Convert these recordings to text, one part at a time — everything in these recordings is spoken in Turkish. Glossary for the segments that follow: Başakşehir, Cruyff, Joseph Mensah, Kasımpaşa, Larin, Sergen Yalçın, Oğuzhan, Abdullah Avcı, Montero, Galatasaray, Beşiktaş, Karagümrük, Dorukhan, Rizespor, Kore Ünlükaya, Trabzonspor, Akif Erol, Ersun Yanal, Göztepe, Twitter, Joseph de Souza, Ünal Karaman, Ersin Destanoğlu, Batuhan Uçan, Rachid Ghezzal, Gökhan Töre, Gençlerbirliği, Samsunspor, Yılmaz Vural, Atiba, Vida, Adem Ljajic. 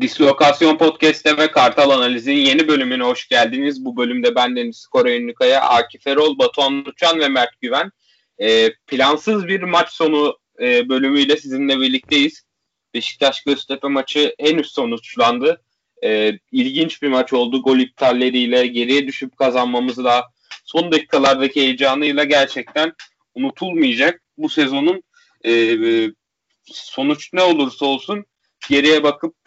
Dislokasyon Podcast'te ve Kartal Analizi'nin yeni bölümüne hoş geldiniz. Bu bölümde bendeniz Kore Ünlükaya, Akif Erol, Batuhan Uçan ve Mert Güven. Plansız bir maç sonu bölümüyle sizinle birlikteyiz. Beşiktaş-Göztepe maçı henüz sonuçlandı. İlginç bir maç oldu. Gol iptalleriyle, geriye düşüp kazanmamızla, son dakikalardaki heyecanıyla gerçekten unutulmayacak. Bu sezonun sonuç ne olursa olsun geriye bakıp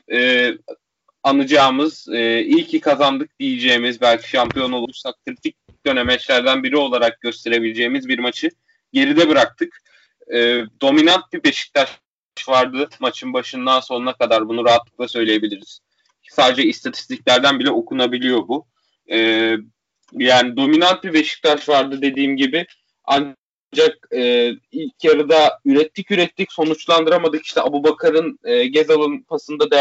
anacağımız, iyi ki kazandık diyeceğimiz, belki şampiyon olursak kritik dönemeçlerden biri olarak gösterebileceğimiz bir maçı geride bıraktık. Dominant bir Beşiktaş vardı maçın başından sonuna kadar, bunu rahatlıkla söyleyebiliriz. Sadece istatistiklerden bile okunabiliyor bu. Yani dominant bir Beşiktaş vardı dediğim gibi, ancak ilk yarıda ürettik sonuçlandıramadık. İşte Aboubakar'ın, Ghezzal'ın pasında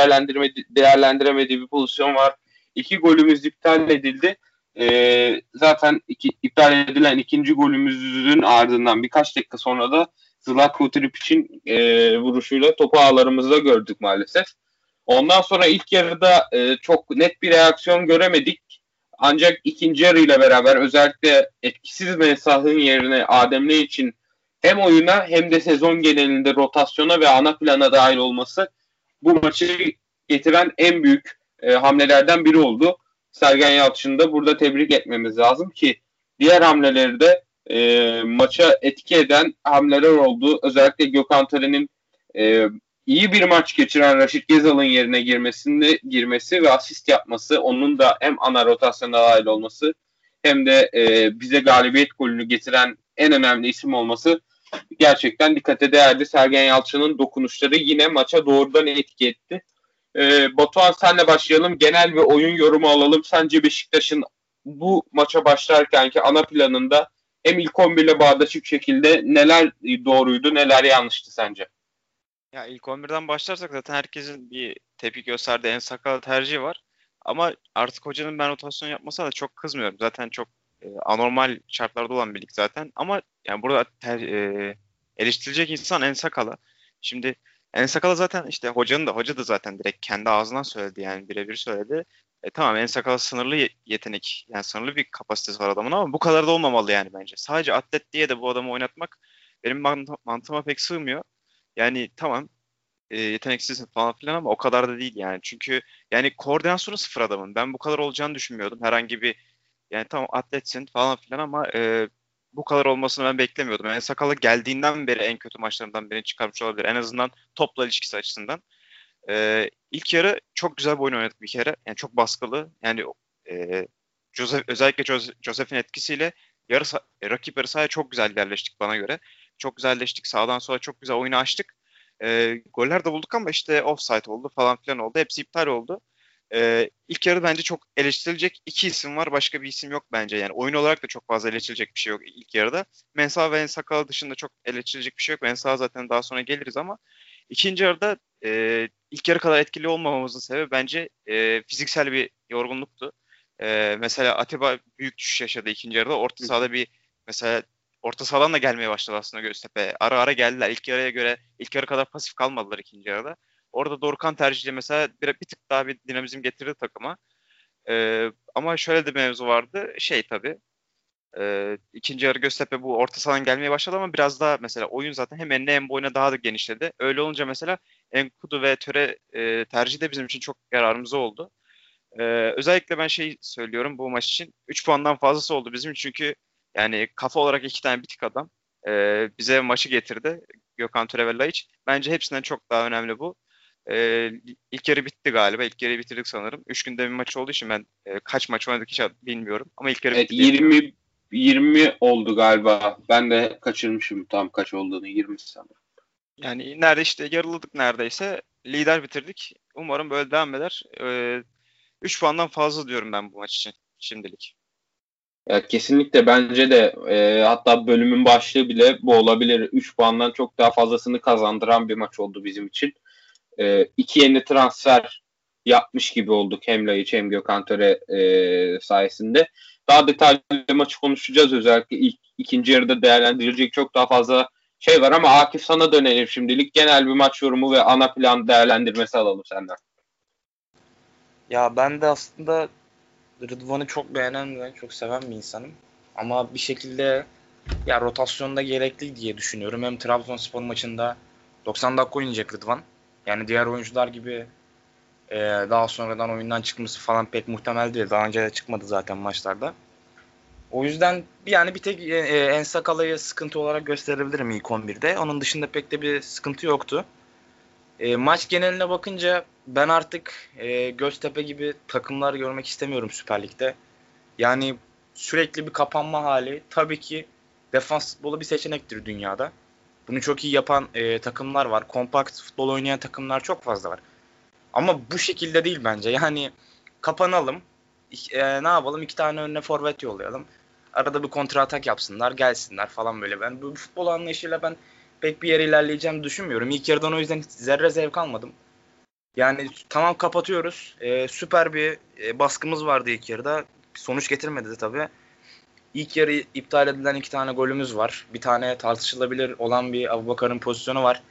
değerlendiremediği bir pozisyon var. 2 golümüz iptal edildi. Zaten iptal edilen ikinci golümüzün ardından birkaç dakika sonra da Zlatko Tripic'in vuruşuyla topu ağlarımızda gördük maalesef. Ondan sonra ilk yarıda çok net bir reaksiyon göremedik. Ancak ikinci yarıyla beraber özellikle etkisiz Mensah'ın yerine Adem Ljajic'in hem oyuna hem de sezon genelinde rotasyona ve ana plana dahil olması bu maçı getiren en büyük hamlelerden biri oldu. Sergen Yalçın'ı da burada tebrik etmemiz lazım ki diğer hamleleri de maça etki eden hamleler oldu. Özellikle Gökhan Töre'nin iyi bir maç geçiren Rachid Ghezzal'ın yerine girmesi ve asist yapması, onun da hem ana rotasyona dahil olması hem de bize galibiyet golünü getiren en önemli isim olması gerçekten dikkate değerdi. Sergen Yalçın'ın dokunuşları yine maça doğrudan etki etti. Batuhan, senle başlayalım. Genel ve oyun yorumu alalım. Sence Beşiktaş'ın bu maça başlarkenki ana planında hem ilk 11 ile bağdaşık şekilde neler doğruydu, neler yanlıştı sence? Ya ilk 11'den başlarsak zaten herkesin bir tepki gösterdiği En Sakal tercihi var. Ama artık hocanın ben rotasyon yapmasına da çok kızmıyorum. Zaten çok anormal şartlarda olan bir lig zaten. Ama yani burada eleştirilecek insan En Sakal'a. Şimdi En Sakal'a zaten işte hoca da zaten direkt kendi ağzından söyledi, yani birebir söyledi. Tamam, En Sakal'a sınırlı yetenek, yani sınırlı bir kapasitesi var adamın, ama bu kadar da olmamalı yani bence. Sadece atlet diye de bu adamı oynatmak benim mantığıma pek sığmıyor. Yani tamam yeteneksiz falan filan ama o kadar da değil yani. Çünkü yani koordinasyonu sıfır adamın. Ben bu kadar olacağını düşünmüyordum. Herhangi bir, yani tamam atletsin falan filan ama bu kadar olmasını ben beklemiyordum. Yani Sakal'ı geldiğinden beri en kötü maçlarından birini çıkarmış olabilir. En azından topla ilişkisi açısından. İlk yarı çok güzel bir oyun oynadık bir kere. Yani çok baskılı. Yani özellikle Joseph'in etkisiyle rakip yarı sahaya çok güzel yerleştik bana göre. Çok güzelleştik. Sağdan sola çok güzel oyunu açtık. Goller de bulduk ama işte offside oldu falan filan oldu. Hepsi iptal oldu. İlk yarı bence çok eleştirilecek 2 isim var. Başka bir isim yok bence. Yani oyun olarak da çok fazla eleştirilecek bir şey yok ilk yarıda. Mensah ve En Sakal dışında çok eleştirilecek bir şey yok. Mensah zaten daha sonra geliriz ama ikinci yarıda ilk yarı kadar etkili olmamamızın sebebi bence fiziksel bir yorgunluktu. Mesela Atiba büyük düşüş yaşadı ikinci yarıda. Orta sahada bir mesela orta sahadan da gelmeye başladı aslında Göztepe. Ara ara geldiler. İlk yarıya göre, ilk yarı kadar pasif kalmadılar ikinci yarıda. Orada Dorukhan tercihiyle mesela bir tık daha bir dinamizm getirdi takıma. Ama şöyle de mevzu vardı. Tabii. İkinci yarı Göztepe bu orta sahadan gelmeye başladı ama biraz daha mesela oyun zaten hem enine hem boyuna daha da genişledi. Öyle olunca mesela N'Koudou ve Töre tercihi de bizim için çok yararımıza oldu. Özellikle ben söylüyorum bu maç için. 3 puandan fazlası oldu bizim çünkü yani kafa olarak 2 tane bitik adam bize maçı getirdi. Gökhan Töre ve Ljajic. Bence hepsinden çok daha önemli bu. İlk yarı bitti galiba. İlk yarı bitirdik sanırım. 3 günde bir maç olduğu için ben kaç maç oynadık hiç bilmiyorum. Ama ilk yarı bitti. 20 oldu galiba. Ben de kaçırmışım tam kaç olduğunu. 20 sanırım. Yani nerede işte yarıladık neredeyse. Lider bitirdik. Umarım böyle devam eder. 3 puandan fazla diyorum ben bu maç için şimdilik. Ya kesinlikle bence de hatta bölümün başlığı bile bu olabilir. 3 puandan çok daha fazlasını kazandıran bir maç oldu bizim için. 2 yeni transfer yapmış gibi olduk hem Ljajic hem Gökhan Töre sayesinde. Daha detaylı maçı konuşacağız, özellikle ikinci yarıda değerlendirilecek çok daha fazla şey var ama Akif sana dönelim şimdilik. Genel bir maç yorumu ve ana plan değerlendirmesi alalım senden. Ya ben de aslında Rıdvan'ı çok beğenen ve çok seven bir insanım. Ama bir şekilde ya rotasyonda gerekli diye düşünüyorum. Hem Trabzonspor maçında 90 dakika oynayacak Rıdvan. Yani diğer oyuncular gibi daha sonradan oyundan çıkması falan pek muhtemel değil. Daha önce de çıkmadı zaten maçlarda. O yüzden yani bir tek En Sakal'ı sıkıntı olarak gösterebilirim ilk 11'de. Onun dışında pek de bir sıkıntı yoktu. Maç geneline bakınca ben artık Göztepe gibi takımlar görmek istemiyorum Süper Lig'de. Yani sürekli bir kapanma hali. Tabii ki defans futbolu bir seçenektir dünyada. Bunu çok iyi yapan takımlar var. Kompakt futbol oynayan takımlar çok fazla var. Ama bu şekilde değil bence. Yani kapanalım. Ne yapalım? 2 tane önüne forvet yollayalım. Arada bir kontra atak yapsınlar. Gelsinler falan böyle. Ben bu futbol anlayışıyla ben pek bir yere ilerleyeceğimi düşünmüyorum. İlk yarıdan o yüzden hiç zerre zevk almadım. Yani tamam kapatıyoruz. Süper bir baskımız vardı ilk yarıda. Sonuç getirmedi de tabii. İlk yarı iptal edilen 2 tane golümüz var. Bir tane tartışılabilir olan bir Aboubakar'ın pozisyonu var.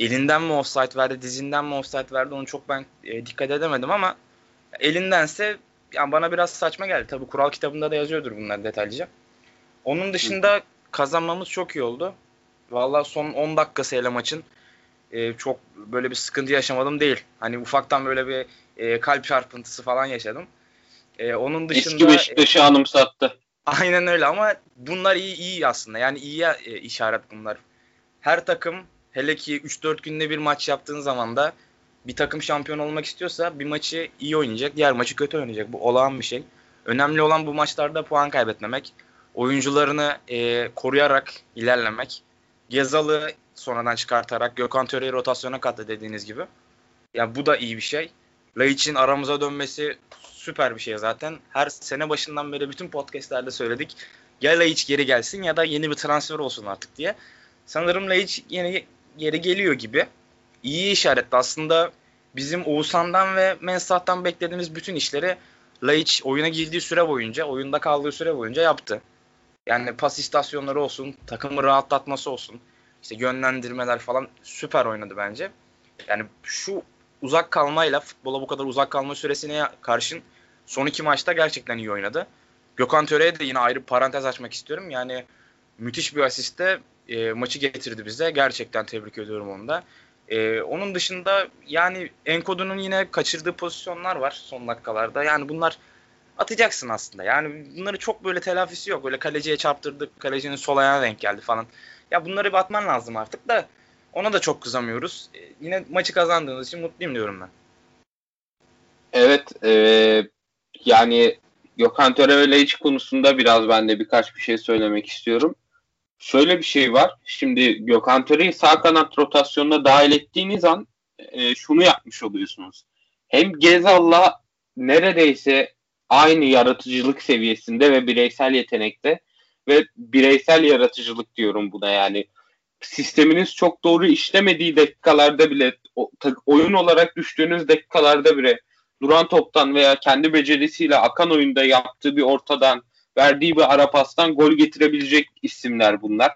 Elinden mi offside verdi, dizinden mi offside verdi onu çok ben dikkat edemedim ama elindense yani bana biraz saçma geldi. Tabii kural kitabında da yazıyordur bunlar detaylıca. Onun dışında kazanmamız çok iyi oldu. Vallahi son 10 dakikasıyla maçın çok böyle bir sıkıntı yaşamadım değil. Hani ufaktan böyle bir kalp çarpıntısı falan yaşadım. Onun dışında eski Beşiktaş'ı anımsattı. Aynen öyle ama bunlar iyi aslında. Yani iyiye işaret bunlar. Her takım hele ki 3-4 günde bir maç yaptığın zaman da bir takım şampiyon olmak istiyorsa bir maçı iyi oynayacak, diğer maçı kötü oynayacak. Bu olağan bir şey. Önemli olan bu maçlarda puan kaybetmemek. Oyuncularını koruyarak ilerlemek. Ghezzal'ı sonradan çıkartarak Gökhan Töre'yi rotasyona kattı dediğiniz gibi. Ya bu da iyi bir şey. Lajic'in aramıza dönmesi süper bir şey zaten. Her sene başından beri bütün podcastlerde söyledik. Ya Ljajic geri gelsin ya da yeni bir transfer olsun artık diye. Sanırım Ljajic yeni geri geliyor gibi. İyi işaretli. Aslında bizim Oğuzhan'dan ve Mensah'tan beklediğimiz bütün işleri Ljajic oyuna girdiği süre boyunca, oyunda kaldığı süre boyunca yaptı. Yani pas istasyonları olsun, takımı rahatlatması olsun, işte yönlendirmeler falan süper oynadı bence. Yani şu uzak kalmayla, futbola bu kadar uzak kalma süresine karşın son 2 maçta gerçekten iyi oynadı. Gökhan Töre'ye de yine ayrı bir parantez açmak istiyorum. Yani müthiş bir asiste maçı getirdi bize. Gerçekten tebrik ediyorum onu da. Onun dışında yani N'Koudou'nun yine kaçırdığı pozisyonlar var son dakikalarda. Yani bunlar atacaksın aslında. Yani bunları çok böyle telafisi yok. Öyle kaleciye çarptırdık, kalecinin sol ayağına denk geldi falan. Ya bunları bir atman lazım artık da ona da çok kızamıyoruz. Yine maçı kazandığınız için mutluyum diyorum ben. Evet. Yani Gökhan Töre ve Ljajic konusunda biraz ben de birkaç bir şey söylemek istiyorum. Şöyle bir şey var. Şimdi Gökhan Töre'yi sağ kanat rotasyonuna dahil ettiğiniz an şunu yapmış oluyorsunuz. Hem Ghezzal'la neredeyse aynı yaratıcılık seviyesinde ve bireysel yetenekte ve bireysel yaratıcılık diyorum buna yani. Sisteminiz çok doğru işlemediği dakikalarda bile, oyun olarak düştüğünüz dakikalarda bile duran toptan veya kendi becerisiyle akan oyunda yaptığı bir ortadan, verdiği bir ara pastan gol getirebilecek isimler bunlar.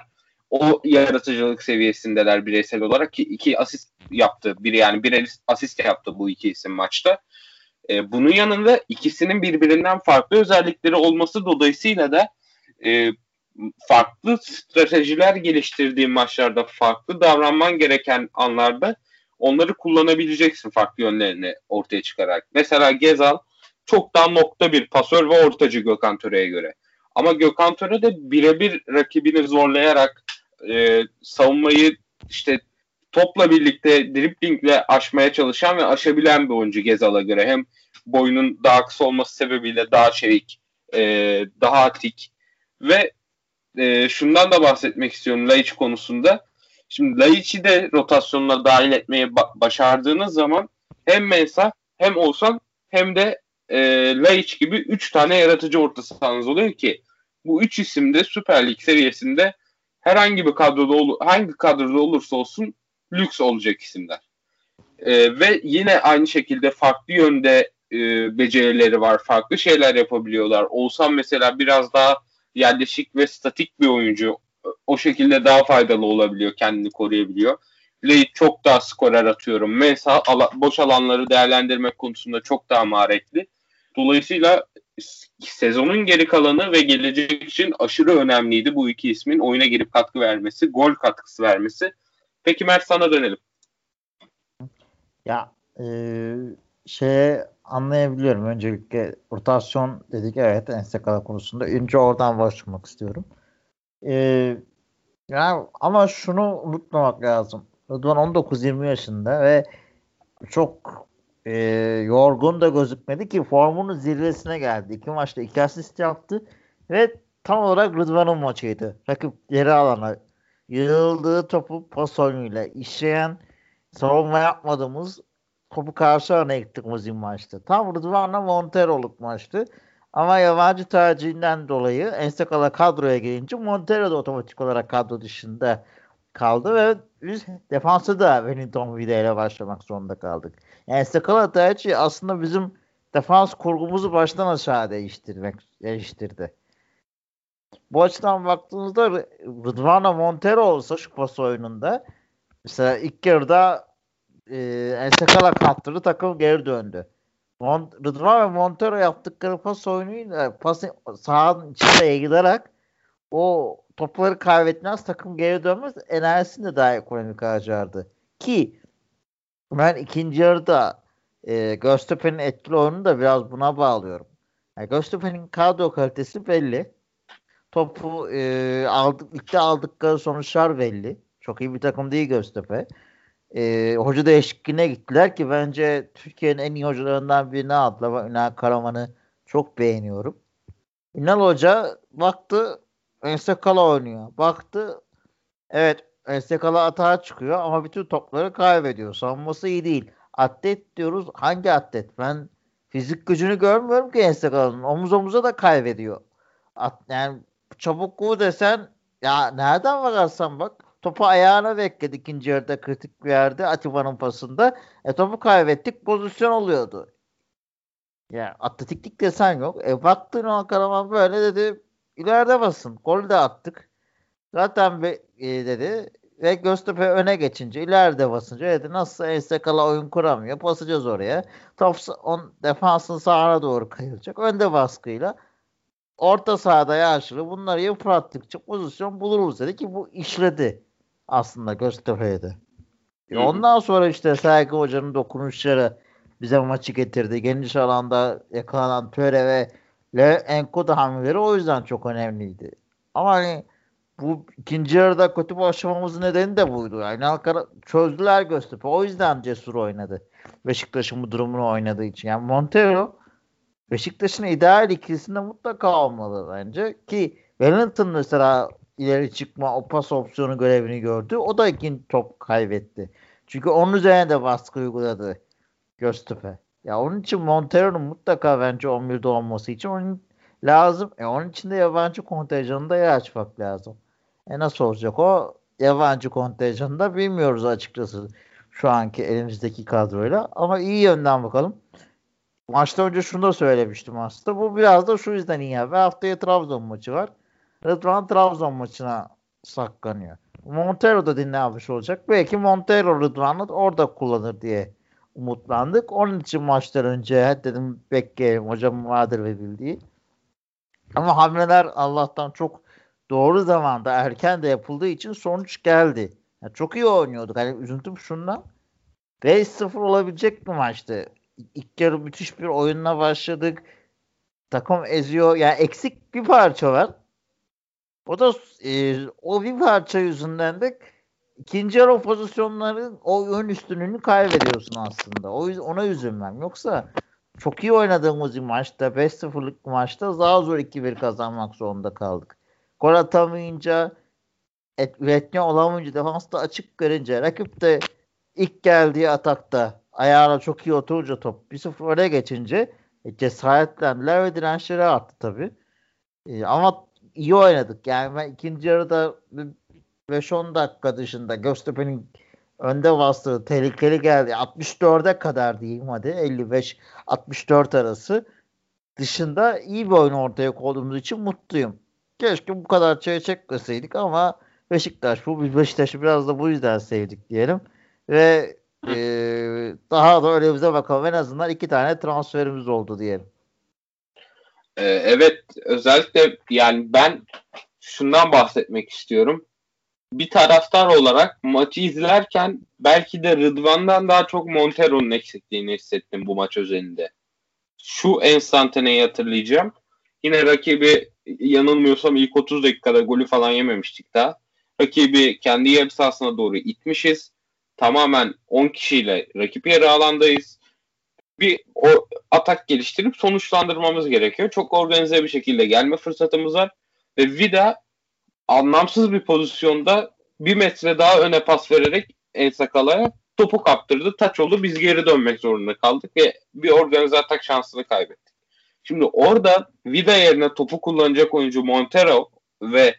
O yaratıcılık seviyesindeler bireysel olarak ki 2 asist yaptı. Biri yani bir asist yaptı bu 2 isim maçta. Bunun yanında ikisinin birbirinden farklı özellikleri olması dolayısıyla da farklı stratejiler geliştirdiğin maçlarda, farklı davranman gereken anlarda onları kullanabileceksin farklı yönlerini ortaya çıkararak. Mesela Ghezzal çok daha nokta bir pasör ve ortacı Gökhan Töre'ye göre. Ama Gökhan Töre de birebir rakibini zorlayarak savunmayı işte topla birlikte driplingle aşmaya çalışan ve aşabilen bir oyuncu Ghezzal'a göre. Hem boyunun daha kısa olması sebebiyle daha çevik, daha atik ve şundan da bahsetmek istiyorum Ljajic konusunda. Şimdi Lajic'i de rotasyonuna dahil etmeye başardığınız zaman hem Mensah hem Oğuzhan hem de Ljajic gibi 3 tane yaratıcı orta sahanız oluyor ki bu 3 isim de Süper Lig seviyesinde herhangi bir kadroda hangi kadroda olursa olsun lüks olacak isimler. Ve yine aynı şekilde farklı yönde becerileri var. Farklı şeyler yapabiliyorlar. Oğuzhan mesela biraz daha yerleşik ve statik bir oyuncu. O şekilde daha faydalı olabiliyor. Kendini koruyabiliyor. Ljajic çok daha skorer atıyorum. Mensah boş alanları değerlendirmek konusunda çok daha maharetli. Dolayısıyla sezonun geri kalanı ve gelecek için aşırı önemliydi bu iki ismin oyuna girip katkı vermesi, gol katkısı vermesi. Peki Mert, sana dönelim. Ya anlayabiliyorum. Öncelikle rotasyon dedik, evet, En Sakal konusunda. Önce oradan başlamak istiyorum. Ya ama şunu unutmamak lazım. Rıdvan 19-20 yaşında ve çok yorgun da gözükmedi ki formunun zirvesine geldi. 2 maçta 2 asist yaptı ve tam olarak Rıdvan'ın maçıydı. Rakip yarı alana yığıldığı topu pas oyunuyla işleyen, savunma yapmadığımız, topu karşı alana gittiğimiz bir maçtı. Tam Rıdvan'la Montero'luk maçtı. Ama yabancı tercihinden dolayı En Sakal'a kadroya gelince Montero da otomatik olarak kadro dışında kaldı ve biz defansı da Wellington Vida ile başlamak zorunda kaldık. En Sakal'a tercih aslında bizim defans kurgumuzu baştan aşağı değiştirdi. Bu açıdan baktığınızda Rıdvan'a Montero olsa şu pas oyununda mesela ilk yarıda En Sakal'a kaptırdı, takım geri döndü. Rıdvan ve Montero yaptıkları pas oyunuyla sahanın içine giderek o topları kaybetmez, takım geri dönmez, enerjisini de daha ekonomik harcardı. Ki ben ikinci yarıda Göztepe'nin etkili oyununu da biraz buna bağlıyorum. Yani Göztepe'nin kadro kalitesi belli. Topu aldıkları sonuçlar belli. Çok iyi bir takım değil Göztepe. Hoca değişikliğine gittiler ki bence Türkiye'nin en iyi hocalarından birini aldılar. Ünal Karaman'ı çok beğeniyorum. Ünal Hoca baktı En Sakal oynuyor. Baktı evet En Sakal'a atağa çıkıyor ama bütün topları kaybediyor. Savunması iyi değil. Atlet diyoruz. Hangi atlet? Ben fizik gücünü görmüyorum ki En Sakal'ın. Omuz omuza da kaybediyor. Yani çabukluğu desen ya nereden bakarsan bak. Topu ayağına bekledi ikinci yarıda, kritik bir yerde Atiba'nın pasında. Topu kaybettik, pozisyon oluyordu. Yani atletiklik desen yok. Baktın o Karaman böyle dedi, ileride basın. Golü de attık. Zaten dedi ve Göztepe öne geçince, ileride basınca dedi nasılsa En Sakal'a oyun kuramıyor. Basacağız oraya. Top defansın sağına doğru kayılacak. Önde baskıyla. Orta sahada yaşlı. Bunları yıprattıkça pozisyon buluruz dedi ki bu işledi. Aslında Göztepe'ydi. Ondan sonra işte Sergen Hoca'nın dokunuşları bize maçı getirdi. Geniş alanda yakalanan Töre ve N'Koudou hamleleri o yüzden çok önemliydi. Ama hani bu ikinci yarıda kötü başlamamızın nedeni de buydu. Yani çözdüler Göztepe. O yüzden cesur oynadı. Beşiktaş'ın bu durumunu oynadığı için. Yani Montero Beşiktaş'ın ideal ikilisinde mutlaka olmalı bence ki Wellington mesela ileri çıkma o pas opsiyonu görevini gördü. O da ikinci top kaybetti. Çünkü onun üzerine de baskı uyguladı Göztepe. Ya onun için Montero'nun mutlaka bence 11'de olması için onun lazım. Onun için de yabancı kontenjanını da açmak lazım. Nasıl olacak o? Yabancı kontenjanını da bilmiyoruz açıkçası şu anki elimizdeki kadroyla. Ama iyi yönden bakalım. Maçtan önce şunu da söylemiştim aslında. Bu biraz da şu yüzden iyi ya. Ve haftaya Trabzon maçı var. Rıdvan Trabzon maçına saklanıyor. Montero da dinlenmiş olacak. Belki Montero Rıdvan'ı orada kullanır diye umutlandık. Onun için maçtan önce dedim bekleyelim. Hocam vardır ve bildiği. Ama hamleler Allah'tan çok doğru zamanda erken de yapıldığı için sonuç geldi. Yani çok iyi oynuyorduk. Hani üzüntüm şundan. 5-0 olabilecek bir maçtı. İlk yarı müthiş bir oyunla başladık. Takım eziyor. Yani eksik bir parça var. O da o bir parça yüzünden de ikinci yarı pozisyonların o ön üstünlüğünü kaybediyorsun aslında. O yüzden ona üzülmem. Yoksa çok iyi oynadığımız bir maçta 5-0'lık maçta daha zor 2-1 kazanmak zorunda kaldık. Gol atamayınca üretken olamayınca defansta açık görünce rakip de ilk geldiği atakta ayağına çok iyi oturunca top 1-0 öne geçince cesaretlendiler ve dirençleri arttı tabii. Ama iyi oynadık. Yani ben ikinci yarıda 5-10 dakika dışında Göztepe'nin önde bastığı tehlikeli geldi. 64'e kadar diyeyim hadi. 55-64 arası dışında iyi bir oyun ortaya koyduğumuz için mutluyum. Keşke bu kadar çekmeseydik ama Beşiktaş'ı biraz da bu yüzden sevdik diyelim. Ve daha da önümüze bakalım. En azından iki tane transferimiz oldu diyelim. Evet, özellikle yani ben şundan bahsetmek istiyorum. Bir taraftar olarak maçı izlerken belki de Rıdvan'dan daha çok Montero'nun eksikliğini hissettim bu maç özelinde. Şu enstantaneyi hatırlayacağım. Yine rakibi, yanılmıyorsam ilk 30 dakikada golü falan yememiştik daha. Rakibi kendi yarı sahasına doğru itmişiz. Tamamen 10 kişiyle rakip yarı alandayız. Bir o atak geliştirip sonuçlandırmamız gerekiyor. Çok organize bir şekilde gelme fırsatımız var. Ve Vida anlamsız bir pozisyonda bir metre daha öne pas vererek En Sakal'a topu kaptırdı. Taç oldu. Biz geri dönmek zorunda kaldık ve bir organize atak şansını kaybettik. Şimdi orada Vida yerine topu kullanacak oyuncu Montero ve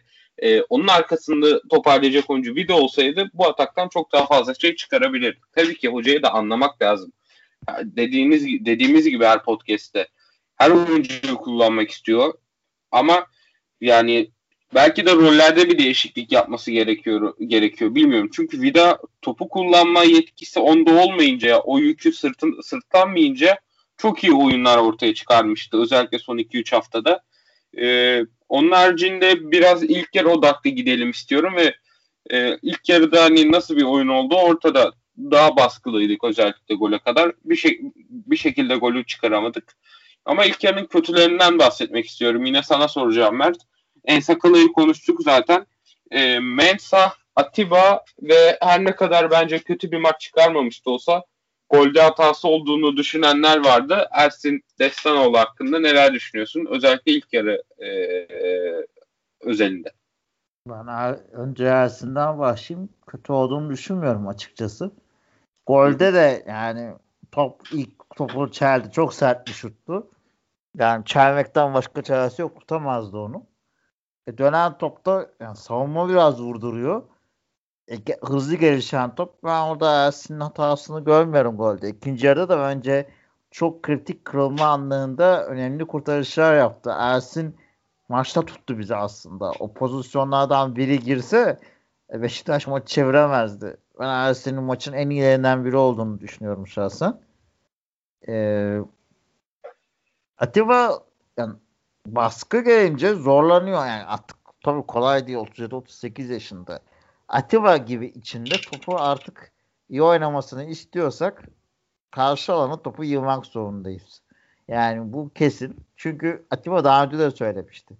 onun arkasında toparlayacak oyuncu Vida olsaydı bu ataktan çok daha fazla şey çıkarabilirdik. Tabii ki hocayı da anlamak lazım. Yani dediğimiz gibi her podcast'te her oyuncuyu kullanmak istiyor. Ama yani belki de rollerde bir değişiklik yapması gerekiyor bilmiyorum. Çünkü Vida topu kullanma yetkisi onda olmayınca, o yükü sırtlanmayınca çok iyi oyunlar ortaya çıkarmıştı. Özellikle son 2-3 haftada. Onun haricinde biraz ilk yarı odaklı gidelim istiyorum ve ilk yarıda hani nasıl bir oyun oldu ortada. Daha baskılıydık özellikle gole kadar. Bir şekilde golü çıkaramadık. Ama ilk yarının kötülerinden bahsetmek istiyorum. Yine sana soracağım Mert. En Sakal'ı konuştuk zaten. Mensah, Atiba ve her ne kadar bence kötü bir maç çıkarmamış da olsa golde hatası olduğunu düşünenler vardı. Ersin Destanoğlu hakkında neler düşünüyorsun? Özellikle ilk yarı özelinde. Ben önce Ersin'den başlayayım. Kötü olduğunu düşünmüyorum açıkçası. Golde de yani topu çeldi. Çok sert bir şuttu. Yani çelmekten başka çaresi yok. Tutamazdı onu. Dönen topta yani savunma biraz vurduruyor. Hızlı gelişen top. Ben orada Ersin'in hatasını görmüyorum golde. İkinci yarıda da önce çok kritik kırılma anlarında önemli kurtarışlar yaptı. Ersin maçta tuttu bizi aslında. O pozisyonlardan biri girse Beşiktaş maçı çeviremezdi. Ben Ersin'in maçın en iyilerinden biri olduğunu düşünüyorum şahsen. Atiba yani baskı gelince zorlanıyor. Yani artık tabii kolay değil, 37-38 yaşında. Atiba gibi içinde topu artık iyi oynamasını istiyorsak karşı alana topu yığmak zorundayız. Yani bu kesin. Çünkü Atiba daha önce de söylemişti.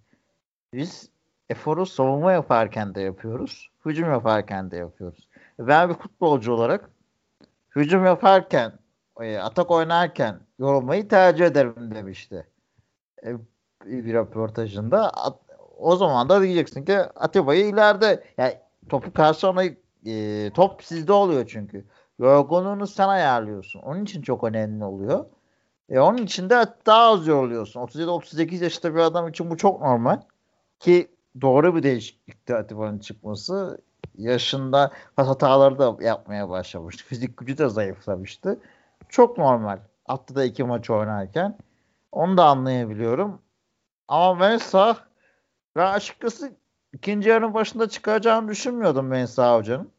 Biz eforu savunma yaparken de yapıyoruz. Hücum yaparken de yapıyoruz. Ben bir futbolcu olarak hücum yaparken, atak oynarken yorulmayı tercih ederim demişti. Bir röportajında. O zaman da diyeceksin ki Atiba'yı ileride, yani topu karşısına, top sizde oluyor çünkü. Yorgunluğunu sen ayarlıyorsun. Onun için çok önemli oluyor. Onun için de daha az yoruluyorsun. 37-38 yaşında bir adam için bu çok normal. Ki doğru bir değişiklikti Atiba'nın çıkması. Yaşında pas hataları da yapmaya başlamıştı. Fizik gücü de zayıflamıştı. Çok normal. Haftada 2 maç oynarken. Onu da anlayabiliyorum. Ama Mensah, ben açıkçası ikinci yarının başında çıkaracağını düşünmüyordum Mensah hocanın.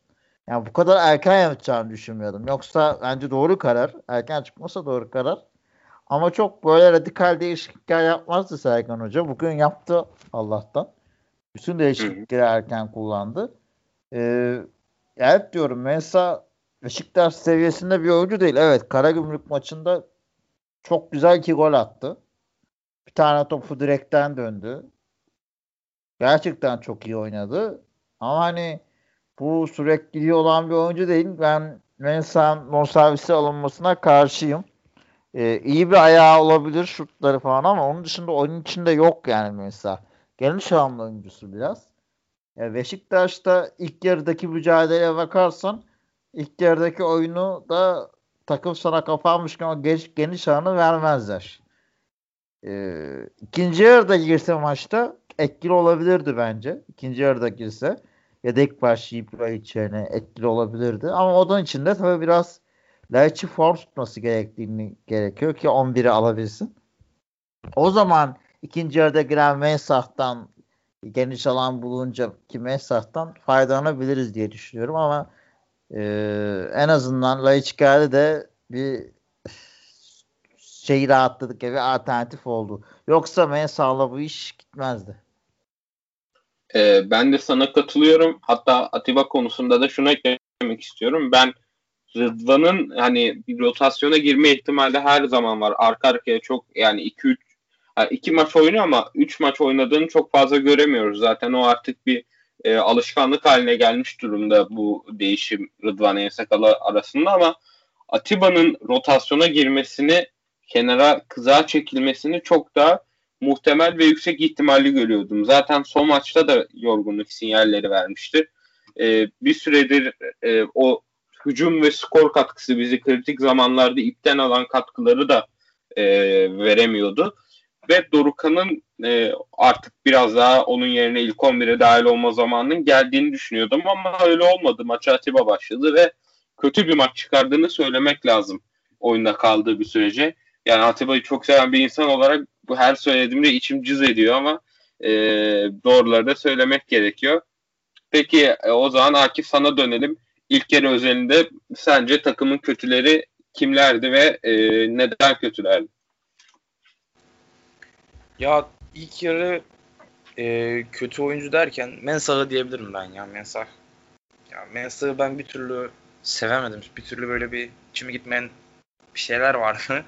Yani bu kadar erken yapacağını düşünmüyordum. Yoksa bence doğru karar. Erken çıkmasa doğru karar. Ama çok böyle radikal değişiklikler yapmazdı Sergen Hoca. Bugün yaptı Allah'tan. Bütün değişiklikleri erken kullandı. Evet diyorum, Mensah Beşiktaş seviyesinde bir oyuncu değil. Evet, Karagümrük maçında çok güzel 2 gol attı. Bir tane topu direkten döndü. Gerçekten çok iyi oynadı. Ama hani bu sürekli iyi olan bir oyuncu değil. Ben Mensah'ın bonservise alınmasına karşıyım. İyi bir ayağı olabilir, şutları falan, ama onun dışında oyun içinde yok yani Mensah. Geniş alanlı oyuncusu biraz. Beşiktaş'ta ilk yarıdaki mücadeleye bakarsan, ilk yarıdaki oyunu da takım sana kapanmışken o geniş alanı vermezler. İkinci yarıda girse maçta etkili olabilirdi bence. İkinci yarıda girse yedek başlayıp içerine etkili olabilirdi. Ama onun için de tabii biraz Ljajic form tutması gerekiyor ki 11'i alabilsin. O zaman ikinci yarıda giren Mensah'tan, geniş alan bulunca ki Mensah'tan faydalanabiliriz diye düşünüyorum, ama en azından Ljajić'e de bir şeyi rahatladık ya, bir alternatif oldu. Yoksa Mensah'la bu iş gitmezdi. Ben de sana katılıyorum. Hatta Atiba konusunda da şunu eklemek istiyorum. Ben Rıdvan'ın hani bir rotasyona girme ihtimali her zaman var. Arka arkaya çok yani 2-3 2 maç oynuyor ama 3 maç oynadığını çok fazla göremiyoruz. Zaten o artık bir alışkanlık haline gelmiş durumda bu değişim Rıdvan En Sakal'ı arasında ama Atiba'nın rotasyona girmesini, kenara kıza çekilmesini çok daha muhtemel ve yüksek ihtimalli görüyordum. Zaten son maçta da yorgunluk sinyalleri vermişti. Bir süredir o hücum ve skor katkısı bizi kritik zamanlarda ipten alan katkıları da veremiyordu. Ve Dorukhan'ın artık biraz daha onun yerine ilk 11'e dahil olma zamanının geldiğini düşünüyordum ama öyle olmadı. Maça Atiba başladı ve kötü bir maç çıkardığını söylemek lazım oyunda kaldığı bir sürece. Yani Atiba'yı çok seven bir insan olarak bu her söylediğimde içim cız ediyor ama doğruları da söylemek gerekiyor. Peki o zaman Akif sana dönelim. İlk yarı özelinde sence takımın kötüleri kimlerdi ve neden kötülerdi? Ya ilk yarı kötü oyuncu derken Mensah'ı diyebilirim ben ya. Mensah. Ya Mensah'ı ben bir türlü sevemedim. Bir türlü böyle bir içime gitmeyen bir şeyler vardı.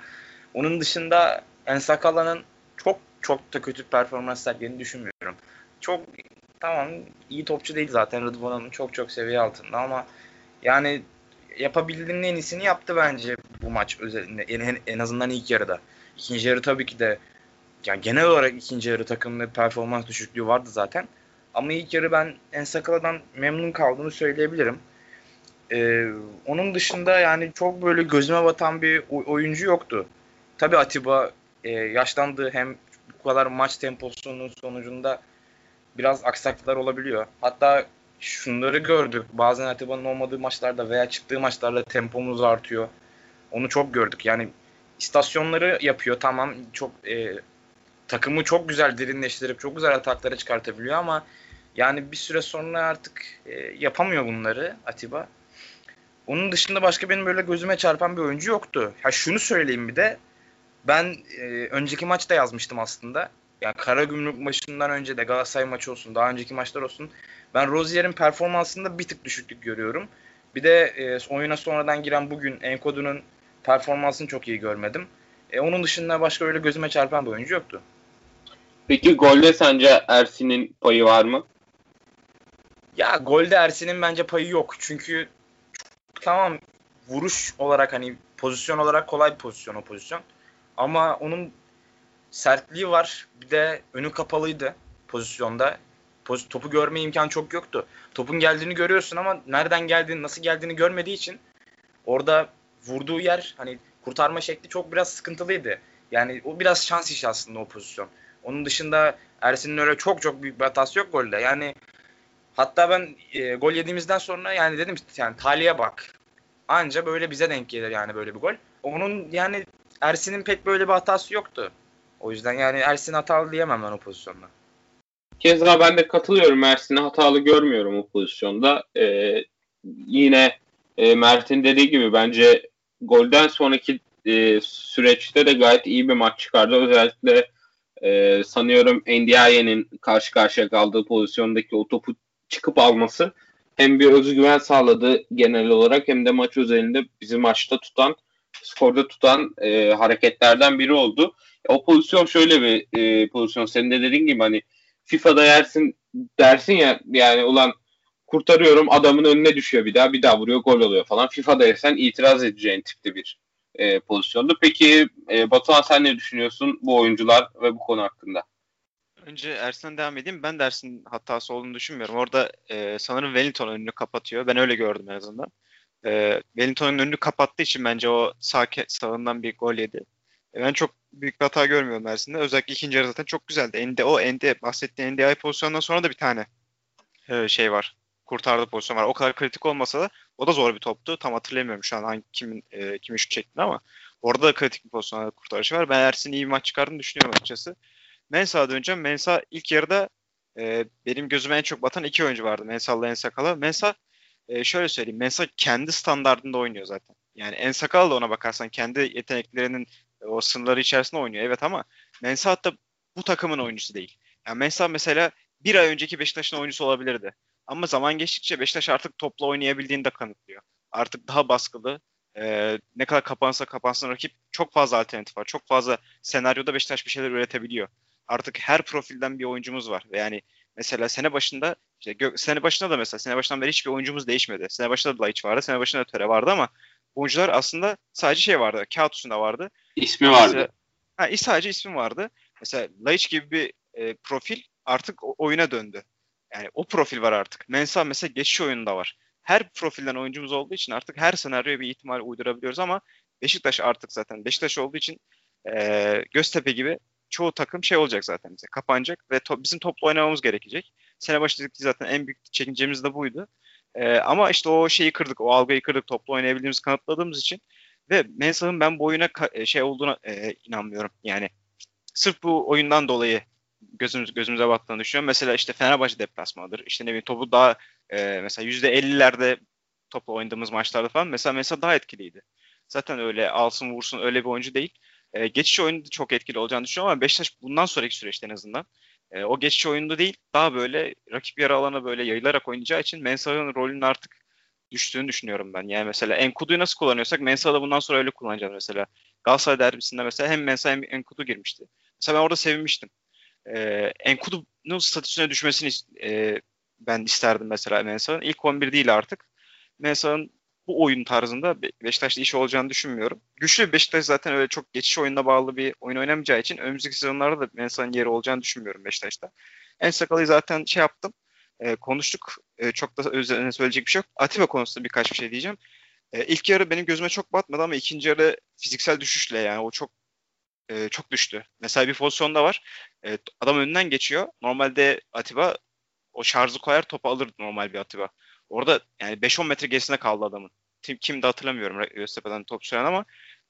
Onun dışında En Sakal'ın çok da kötü performans sergilediğini düşünmüyorum. Çok tamam iyi topçu değil zaten, Rıdvan'ın çok seviye altında ama yani yapabildiğinin en iyisini yaptı bence bu maç özelinde. En azından ilk yarıda. İkinci yarı tabii ki de yani genel olarak ikinci yarı takımda performans düşüklüğü vardı zaten. Ama ilk yarı ben En Sakal'dan memnun kaldığımı söyleyebilirim. Onun dışında yani çok böyle gözüme batan bir oyuncu yoktu. Tabii Atiba yaşlandı. Hem bu kadar maç temposunun sonucunda biraz aksaklıklar olabiliyor. Hatta şunları gördük. Bazen Atiba'nın olmadığı maçlarda veya çıktığı maçlarda tempomuz artıyor. Onu çok gördük. Yani istasyonları yapıyor tamam. Çok takımı çok güzel derinleştirip çok güzel ataklara çıkartabiliyor ama yani bir süre sonra artık yapamıyor bunları Atiba. Onun dışında başka benim böyle gözüme çarpan bir oyuncu yoktu. Ha şunu söyleyeyim bir de. Ben önceki maçta yazmıştım aslında. Yani Karagümrük maçından önce de Galatasaray maçı olsun, daha önceki maçlar olsun. Ben Rosier'in performansında bir tık düşüklük görüyorum. Bir de oyuna sonradan giren bugün N'Koudou'nun performansını çok iyi görmedim. Onun dışında başka öyle gözüme çarpan bir oyuncu yoktu. Peki golde sence Ersin'in payı var mı? Ya golde Ersin'in bence payı yok. Çünkü tamam vuruş olarak hani pozisyon olarak kolay bir pozisyon o pozisyon. Ama onun sertliği var. Bir de önü kapalıydı pozisyonda. Topu görme imkanı çok yoktu. Topun geldiğini görüyorsun ama nereden geldiğini, nasıl geldiğini görmediği için orada vurduğu yer hani kurtarma şekli çok biraz sıkıntılıydı. Yani o biraz şans işi aslında o pozisyon. Onun dışında Ersin'in öyle çok büyük bir hatası yok golde. Yani hatta ben gol yediğimizden sonra yani dedim yani Tali'ye bak. Anca böyle bize denk gelir yani böyle bir gol. Onun yani Ersin'in pek böyle bir hatası yoktu. O yüzden yani Ersin hatalı diyemem ben o pozisyonda. Keza ben de katılıyorum. Ersin'i hatalı görmüyorum o pozisyonda. Yine Mert'in dediği gibi bence golden sonraki süreçte de gayet iyi bir maç çıkardı. Özellikle sanıyorum Ndiaye'nin karşı karşıya kaldığı pozisyondaki o topu çıkıp alması hem bir özgüven sağladı genel olarak hem de maç özelinde bizi maçta tutan, skorda tutan hareketlerden biri oldu. O pozisyon şöyle bir pozisyon. Senin de dediğin gibi hani FIFA'da yersin dersin ya yani ulan kurtarıyorum adamın önüne düşüyor bir daha vuruyor gol oluyor falan. FIFA'da yersen itiraz edeceğin tipte bir pozisyondu. Peki Batuhan sen ne düşünüyorsun bu oyuncular ve bu konu hakkında? Önce Ersin'den devam edeyim. Ben de Ersin'in hatası olduğunu düşünmüyorum. Orada sanırım Wellington önünü kapatıyor. Ben öyle gördüm en azından. Wellington'un önünü kapattığı için bence o sağından bir gol yedi. Ben çok büyük bir hata görmüyorum Ersin'de. Özellikle ikinci yarı zaten çok güzeldi. Bahsettiğin Ndiaye pozisyonundan sonra da bir tane şey var. Kurtardığı pozisyon var. O kadar kritik olmasa da o da zor bir toptu. Tam hatırlayamıyorum şu an kimin şut çektiğini ama orada da kritik bir pozisyonda kurtarışı var. Ben Ersin'in iyi bir maç çıkardığını düşünüyorum açıkçası. Mensah'a döneceğim. Mensah ilk yarıda benim gözüme en çok batan iki oyuncu vardı. Mensah'la En Sakal'a. Mensah şöyle söyleyeyim. Mensah kendi standardında oynuyor zaten. Yani En Sakal da ona bakarsan kendi yeteneklerinin o sınırları içerisinde oynuyor. Evet, ama Mensah da bu takımın oyuncusu değil. Yani Mensah mesela bir ay önceki Beşiktaş'ın oyuncusu olabilirdi. Ama zaman geçtikçe Beşiktaş artık topla oynayabildiğini de kanıtlıyor. Artık daha baskılı. Ne kadar kapansa kapansın rakip, çok fazla alternatif var. Çok fazla senaryoda Beşiktaş bir şeyler üretebiliyor. Artık her profilden bir oyuncumuz var. Yani mesela sene başından beri hiçbir oyuncumuz değişmedi. Sene başında da Ljajic vardı, sene başında da Töre vardı ama oyuncular aslında sadece vardı, kağıt üstünde vardı. İsmi vardı. Sadece ismi vardı. Mesela Ljajic gibi bir profil artık oyuna döndü. Yani o profil var artık. Mensah mesela geçiş oyununda var. Her profilden oyuncumuz olduğu için artık her senaryoya bir ihtimal uydurabiliyoruz ama Beşiktaş artık zaten Beşiktaş olduğu için Göztepe gibi çoğu takım olacak zaten bize. Kapanacak ve bizim toplu oynamamız gerekecek. Sene başı dedik ki zaten en büyük çekincemiz de buydu. Ama işte o şeyi kırdık. O algıyı kırdık. Toplu oynayabildiğimizi kanıtladığımız için ve Mensah'ın ben bu oyuna olduğuna inanmıyorum. Yani sırf bu oyundan dolayı gözümüze battığını düşünüyorum. Mesela işte Fenerbahçe deplasmanıdır. İşte ne bileyim topu daha mesela %50'lerde topla oynadığımız maçlarda falan mesela daha etkiliydi. Zaten öyle alsın vursun öyle bir oyuncu değil. Geçiş oyunu da çok etkili olacağını düşünüyorum ama Beşiktaş bundan sonraki süreçte en azından o geçiş oyunu değil daha böyle rakip yarı alana böyle yayılarak oynayacağı için Mensah'ın rolünün artık düştüğünü düşünüyorum ben. Yani mesela N'Koudu'yu nasıl kullanıyorsak Mensah'ı da bundan sonra öyle kullanacağız mesela. Galatasaray derbisinde mesela hem Mensah hem N'Koudou girmişti. Mesela ben orada sevinmiştim. N'Koudou'nun statüsüne düşmesini ben isterdim mesela Mensah'ın. İlk 11 değil artık. Mensah'ın bu oyun tarzında Beşiktaş'ta iş olacağını düşünmüyorum. Güçlü bir Beşiktaş zaten öyle çok geçiş oyununa bağlı bir oyun oynamayacağı için önümüzdeki sezonlarda da Mensah'ın yeri olacağını düşünmüyorum Beşiktaş'ta. En Sakal'ı zaten yaptım. Konuştuk. Çok da üzerine söyleyecek bir şey yok. Atiba konusunda birkaç bir şey diyeceğim. İlk yarı benim gözüme çok batmadı ama ikinci yarı fiziksel düşüşle yani o çok düştü. Mesela bir pozisyonda var. Adam önünden geçiyor. Normalde Atiba o şarjı koyar topu alırdı normal bir Atiba. Orada yani 5-10 metre gerisinde kaldı adamın. Kimdi hatırlamıyorum Göztepe'den top süren ama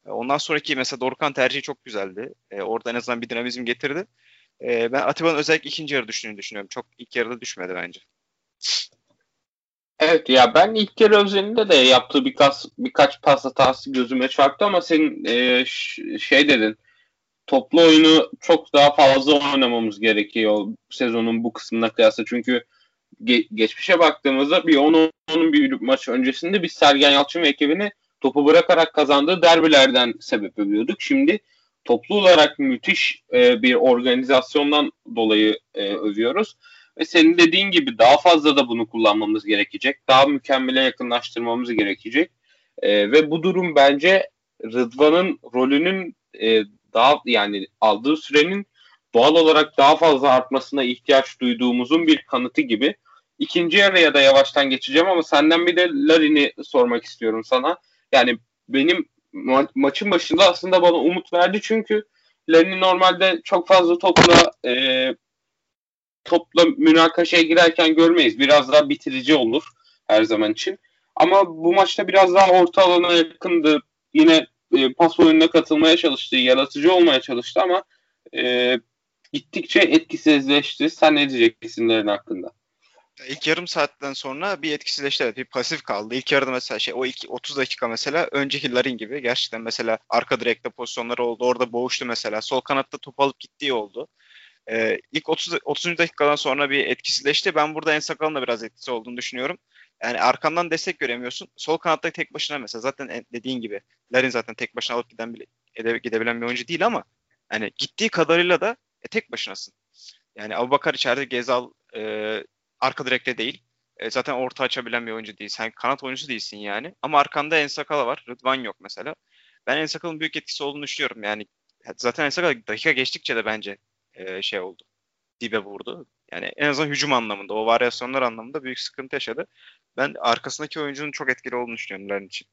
ondan sonraki mesela Dorukhan tercihi çok güzeldi. Orada en azından bir dinamizm getirdi. Ben Atiba'nın özellikle ikinci yarı düştüğünü düşünüyorum. Çok ilk yarıda düşmedi bence. Evet ya ben ilk yarı özelinde de yaptığı birkaç pas hatası gözüme çarptı ama senin dedin. Toplu oyunu çok daha fazla oynamamız gerekiyor sezonun bu kısmına kıyasla. Çünkü geçmişe baktığımızda bir 10-10'un bir maç öncesinde biz Sergen Yalçın ve ekibini topu bırakarak kazandığı derbilerden sebep övüyorduk. Şimdi toplu olarak müthiş bir organizasyondan dolayı övüyoruz. Ve senin dediğin gibi daha fazla da bunu kullanmamız gerekecek. Daha mükemmele yakınlaştırmamız gerekecek. Ve bu durum bence Rıdvan'ın rolünün daha yani aldığı sürenin doğal olarak daha fazla artmasına ihtiyaç duyduğumuzun bir kanıtı gibi. İkinci yarıya da yavaştan geçeceğim ama senden bir de Larin'i sormak istiyorum sana. Yani benim maçın başında aslında bana umut verdi çünkü Larin normalde çok fazla topla münakaşaya girerken görmeyiz. Biraz daha bitirici olur her zaman için. Ama bu maçta biraz daha orta alana yakındı. Yine pas oyununa katılmaya çalıştı, yaratıcı olmaya çalıştı ama gittikçe etkisizleşti. Sen ne diyeceksin Larin hakkında? İlk yarım saatten sonra bir etkisizleşti. Evet, bir pasif kaldı. İlk yarıda mesela o ilk 30 dakika mesela önceki Larin gibi gerçekten mesela arka direkte pozisyonları oldu. Orada boğuştu mesela. Sol kanatta topu alıp gittiği oldu. İlk 30. dakikadan sonra bir etkisizleşti. Ben burada En Sakal'ın da biraz etkisi olduğunu düşünüyorum. Yani arkandan destek göremiyorsun. Sol kanatta tek başına mesela zaten dediğin gibi Larin zaten tek başına alıp gidebilen bir oyuncu değil ama yani gittiği kadarıyla da tek başınasın. Yani Aboubakar içeride, Ghezzal arka direkte değil. Zaten orta açabilen bir oyuncu değil. Sen kanat oyuncusu değilsin yani. Ama arkanda En Sakal var. Rıdvan yok mesela. Ben En Sakal'ın büyük etkisi olduğunu düşünüyorum. Yani zaten En Sakal dakika geçtikçe de bence oldu. Dibe vurdu. Yani en azından hücum anlamında, o varyasyonlar anlamında büyük sıkıntı yaşadı. Ben arkasındaki oyuncunun çok etkili olduğunu düşünüyorum Larin için.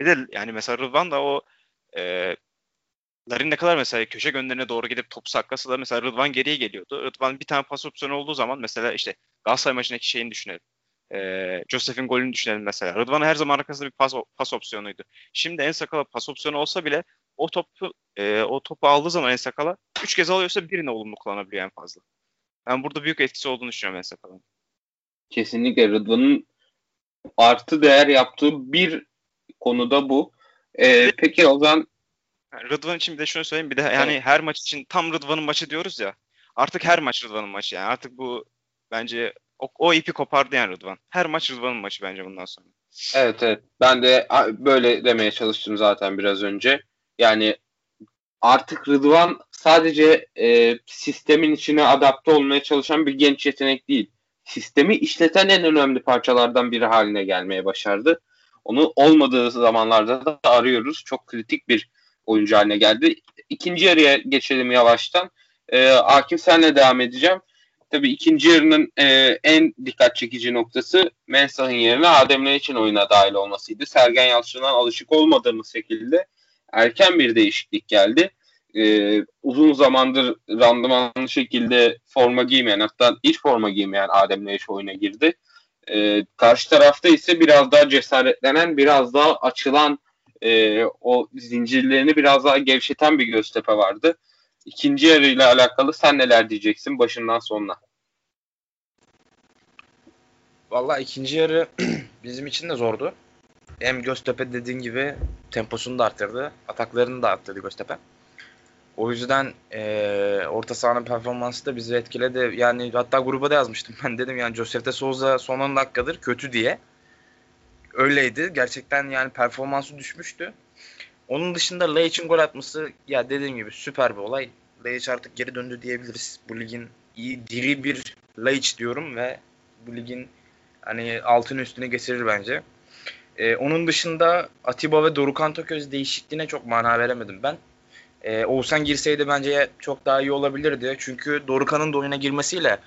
Bir de yani mesela Rıdvan da o Larin ne kadar mesela köşe gönderine doğru gidip topu saklasa da mesela Rıdvan geriye geliyordu. Rıdvan bir tane pas opsiyonu olduğu zaman mesela işte Galatasaray maçındaki şeyini düşünelim. Joseph'in golünü düşünelim mesela. Rıdvan her zaman arkasında bir pas opsiyonuydu. Şimdi En Sakal'a pas opsiyonu olsa bile o topu aldığı zaman En Sakal'a 3 kez alıyorsa birini olumlu kullanabiliyor en fazla. Ben burada büyük etkisi olduğunu düşünüyorum En Sakal'ın. Kesinlikle Rıdvan'ın artı değer yaptığı bir konuda bu. Peki o zaman Rıdvan için bir de şunu söyleyeyim. Bir de yani evet, her maç için tam Rıdvan'ın maçı diyoruz ya. Artık her maç Rıdvan'ın maçı yani. Artık bu bence o ipi kopardı yani Rıdvan. Her maç Rıdvan'ın maçı bence bundan sonra. Evet evet. Ben de böyle demeye çalıştım zaten biraz önce. Yani artık Rıdvan sadece sistemin içine adapte olmaya çalışan bir genç yetenek değil. Sistemi işleten en önemli parçalardan biri haline gelmeye başardı. Onu olmadığı zamanlarda da arıyoruz. Çok kritik bir oyuncu haline geldi. İkinci yarıya geçelim yavaştan. Akif senle devam edeceğim. Tabii ikinci yarının en dikkat çekici noktası Mensah'ın yerine Adem Ljajic oyuna dahil olmasıydı. Sergen Yalçın'dan alışık olmadığımız şekilde erken bir değişiklik geldi. Uzun zamandır randımanlı şekilde forma giymeyen, hatta hiç forma giymeyen Adem Ljajic oyuna girdi. Karşı tarafta ise biraz daha cesaretlenen, biraz daha açılan, o zincirlerini biraz daha gevşeten bir Göztepe vardı. İkinci yarıyla alakalı sen neler diyeceksin başından sonuna? Vallahi ikinci yarı bizim için de zordu. Hem Göztepe dediğin gibi temposunu da arttırdı, ataklarını da arttırdı Göztepe. O yüzden orta sahanın performansı da bizi etkiledi. Yani hatta gruba da yazmıştım ben, dedim yani Joseph de Souza son 10 dakikadır kötü diye. Öyleydi. Gerçekten yani performansı düşmüştü. Onun dışında Lejic'in gol atması, ya dediğim gibi süper bir olay. Ljajic artık geri döndü diyebiliriz. Bu ligin iyi diri bir Ljajic diyorum ve bu ligin hani altını üstüne geçirir bence. Onun dışında Atiba ve Dorukhan Tököz değişikliğine çok mana veremedim ben. Oğuzhan girseydi bence çok daha iyi olabilirdi. Çünkü Dorukhan'ın da oyuna girmesiyle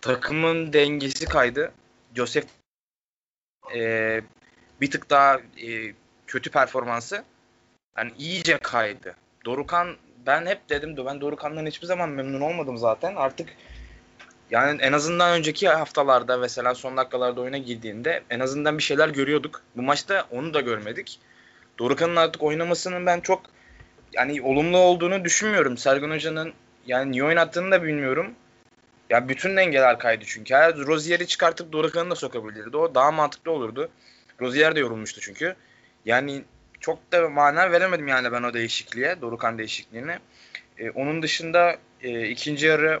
takımın dengesi kaydı. Joseph bir tık daha kötü performansı yani iyice kaydı. Dorukhan, ben hep dedim, ben Dorukhan'dan hiçbir zaman memnun olmadım zaten. Artık yani en azından önceki haftalarda mesela son dakikalarda oyuna girdiğinde en azından bir şeyler görüyorduk. Bu maçta onu da görmedik. Dorukhan'ın artık oynamasının ben çok yani olumlu olduğunu düşünmüyorum. Sergen Hoca'nın yani niye oynattığını da bilmiyorum. Ya bütün dengeler kaydı çünkü. Rosier'i çıkartıp Dorukhan'ı da sokabilirdi. O daha mantıklı olurdu. Rosier de yorulmuştu çünkü. Yani çok da mana veremedim yani ben o değişikliğe, Dorukhan değişikliğine. Onun dışında ikinci yarı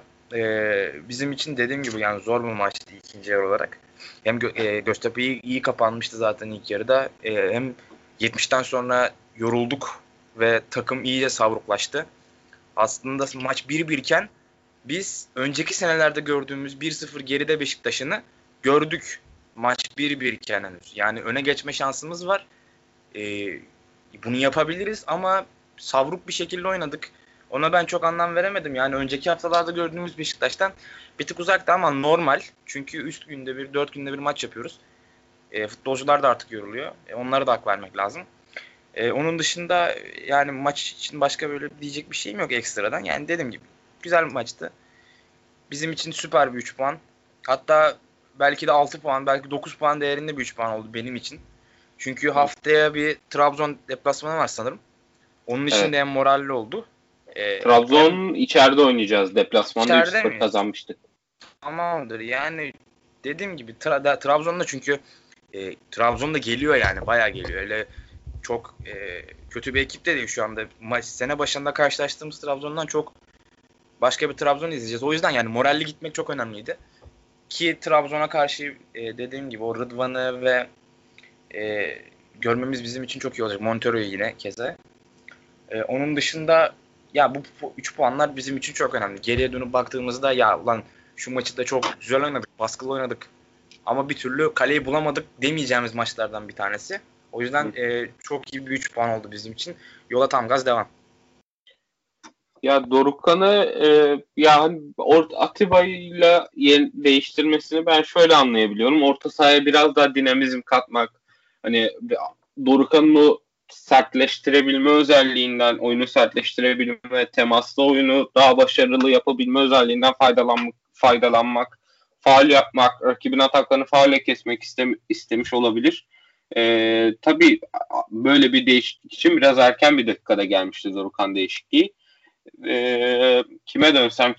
bizim için dediğim gibi yani zor bir maçtı ikinci yarı olarak. Hem Göztepe iyi kapanmıştı zaten ilk yarıda. Hem 70'ten sonra yorulduk ve takım iyice savruklaştı. Aslında maç 1-1 iken biz önceki senelerde gördüğümüz 1-0 geride Beşiktaş'ını gördük. Maç 1-1 iken henüz. Yani öne geçme şansımız var. Bunu yapabiliriz ama savruk bir şekilde oynadık. Ona ben çok anlam veremedim. Yani önceki haftalarda gördüğümüz Beşiktaş'tan bir tık uzakta ama normal. Çünkü üst günde bir, 4 günde bir maç yapıyoruz. Futbolcular da artık yoruluyor. Onlara da hak vermek lazım. Onun dışında yani maç için başka böyle diyecek bir şeyim yok ekstradan. Yani dediğim gibi güzel bir maçtı. Bizim için süper bir 3 puan. Hatta belki de 6 puan, belki 9 puan değerinde bir 3 puan oldu benim için. Çünkü haftaya bir Trabzon deplasmanı var sanırım. Onun için de en moralli oldu. Trabzon içeride oynayacağız. Deplasmanda 3-0 kazanmıştık. Tamamdır. Yani dediğim gibi Trabzon'da çünkü Trabzon'da geliyor yani. Bayağı geliyor. Öyle çok kötü bir ekip de değil şu anda. Sene başında karşılaştığımız Trabzon'dan çok başka bir Trabzon izleyeceğiz. O yüzden yani moralli gitmek çok önemliydi. Ki Trabzon'a karşı dediğim gibi o Rıdvan'ı ve görmemiz bizim için çok iyi olacak. Montero'yu yine keza. Onun dışında ya bu 3 puanlar bizim için çok önemli. Geriye dönüp baktığımızda ya ulan şu maçı da çok güzel oynadık, baskılı oynadık ama bir türlü kaleyi bulamadık demeyeceğimiz maçlardan bir tanesi. O yüzden çok iyi bir 3 puan oldu bizim için. Yola tam gaz devam. Ya Dorukhan'ı yani Atiba'yla değiştirmesini ben şöyle anlayabiliyorum. Orta sahaya biraz daha dinamizm katmak, hani Dorukhan'ın o sertleştirebilme özelliğinden, oyunu sertleştirebilme, temaslı oyunu daha başarılı yapabilme özelliğinden faydalanmak, faul yapmak, rakibin ataklarını faulle kesmek istemiş olabilir. Tabii böyle bir değişiklik için biraz erken bir dakikada gelmişti Dorukhan değişikliği. Kime dönsem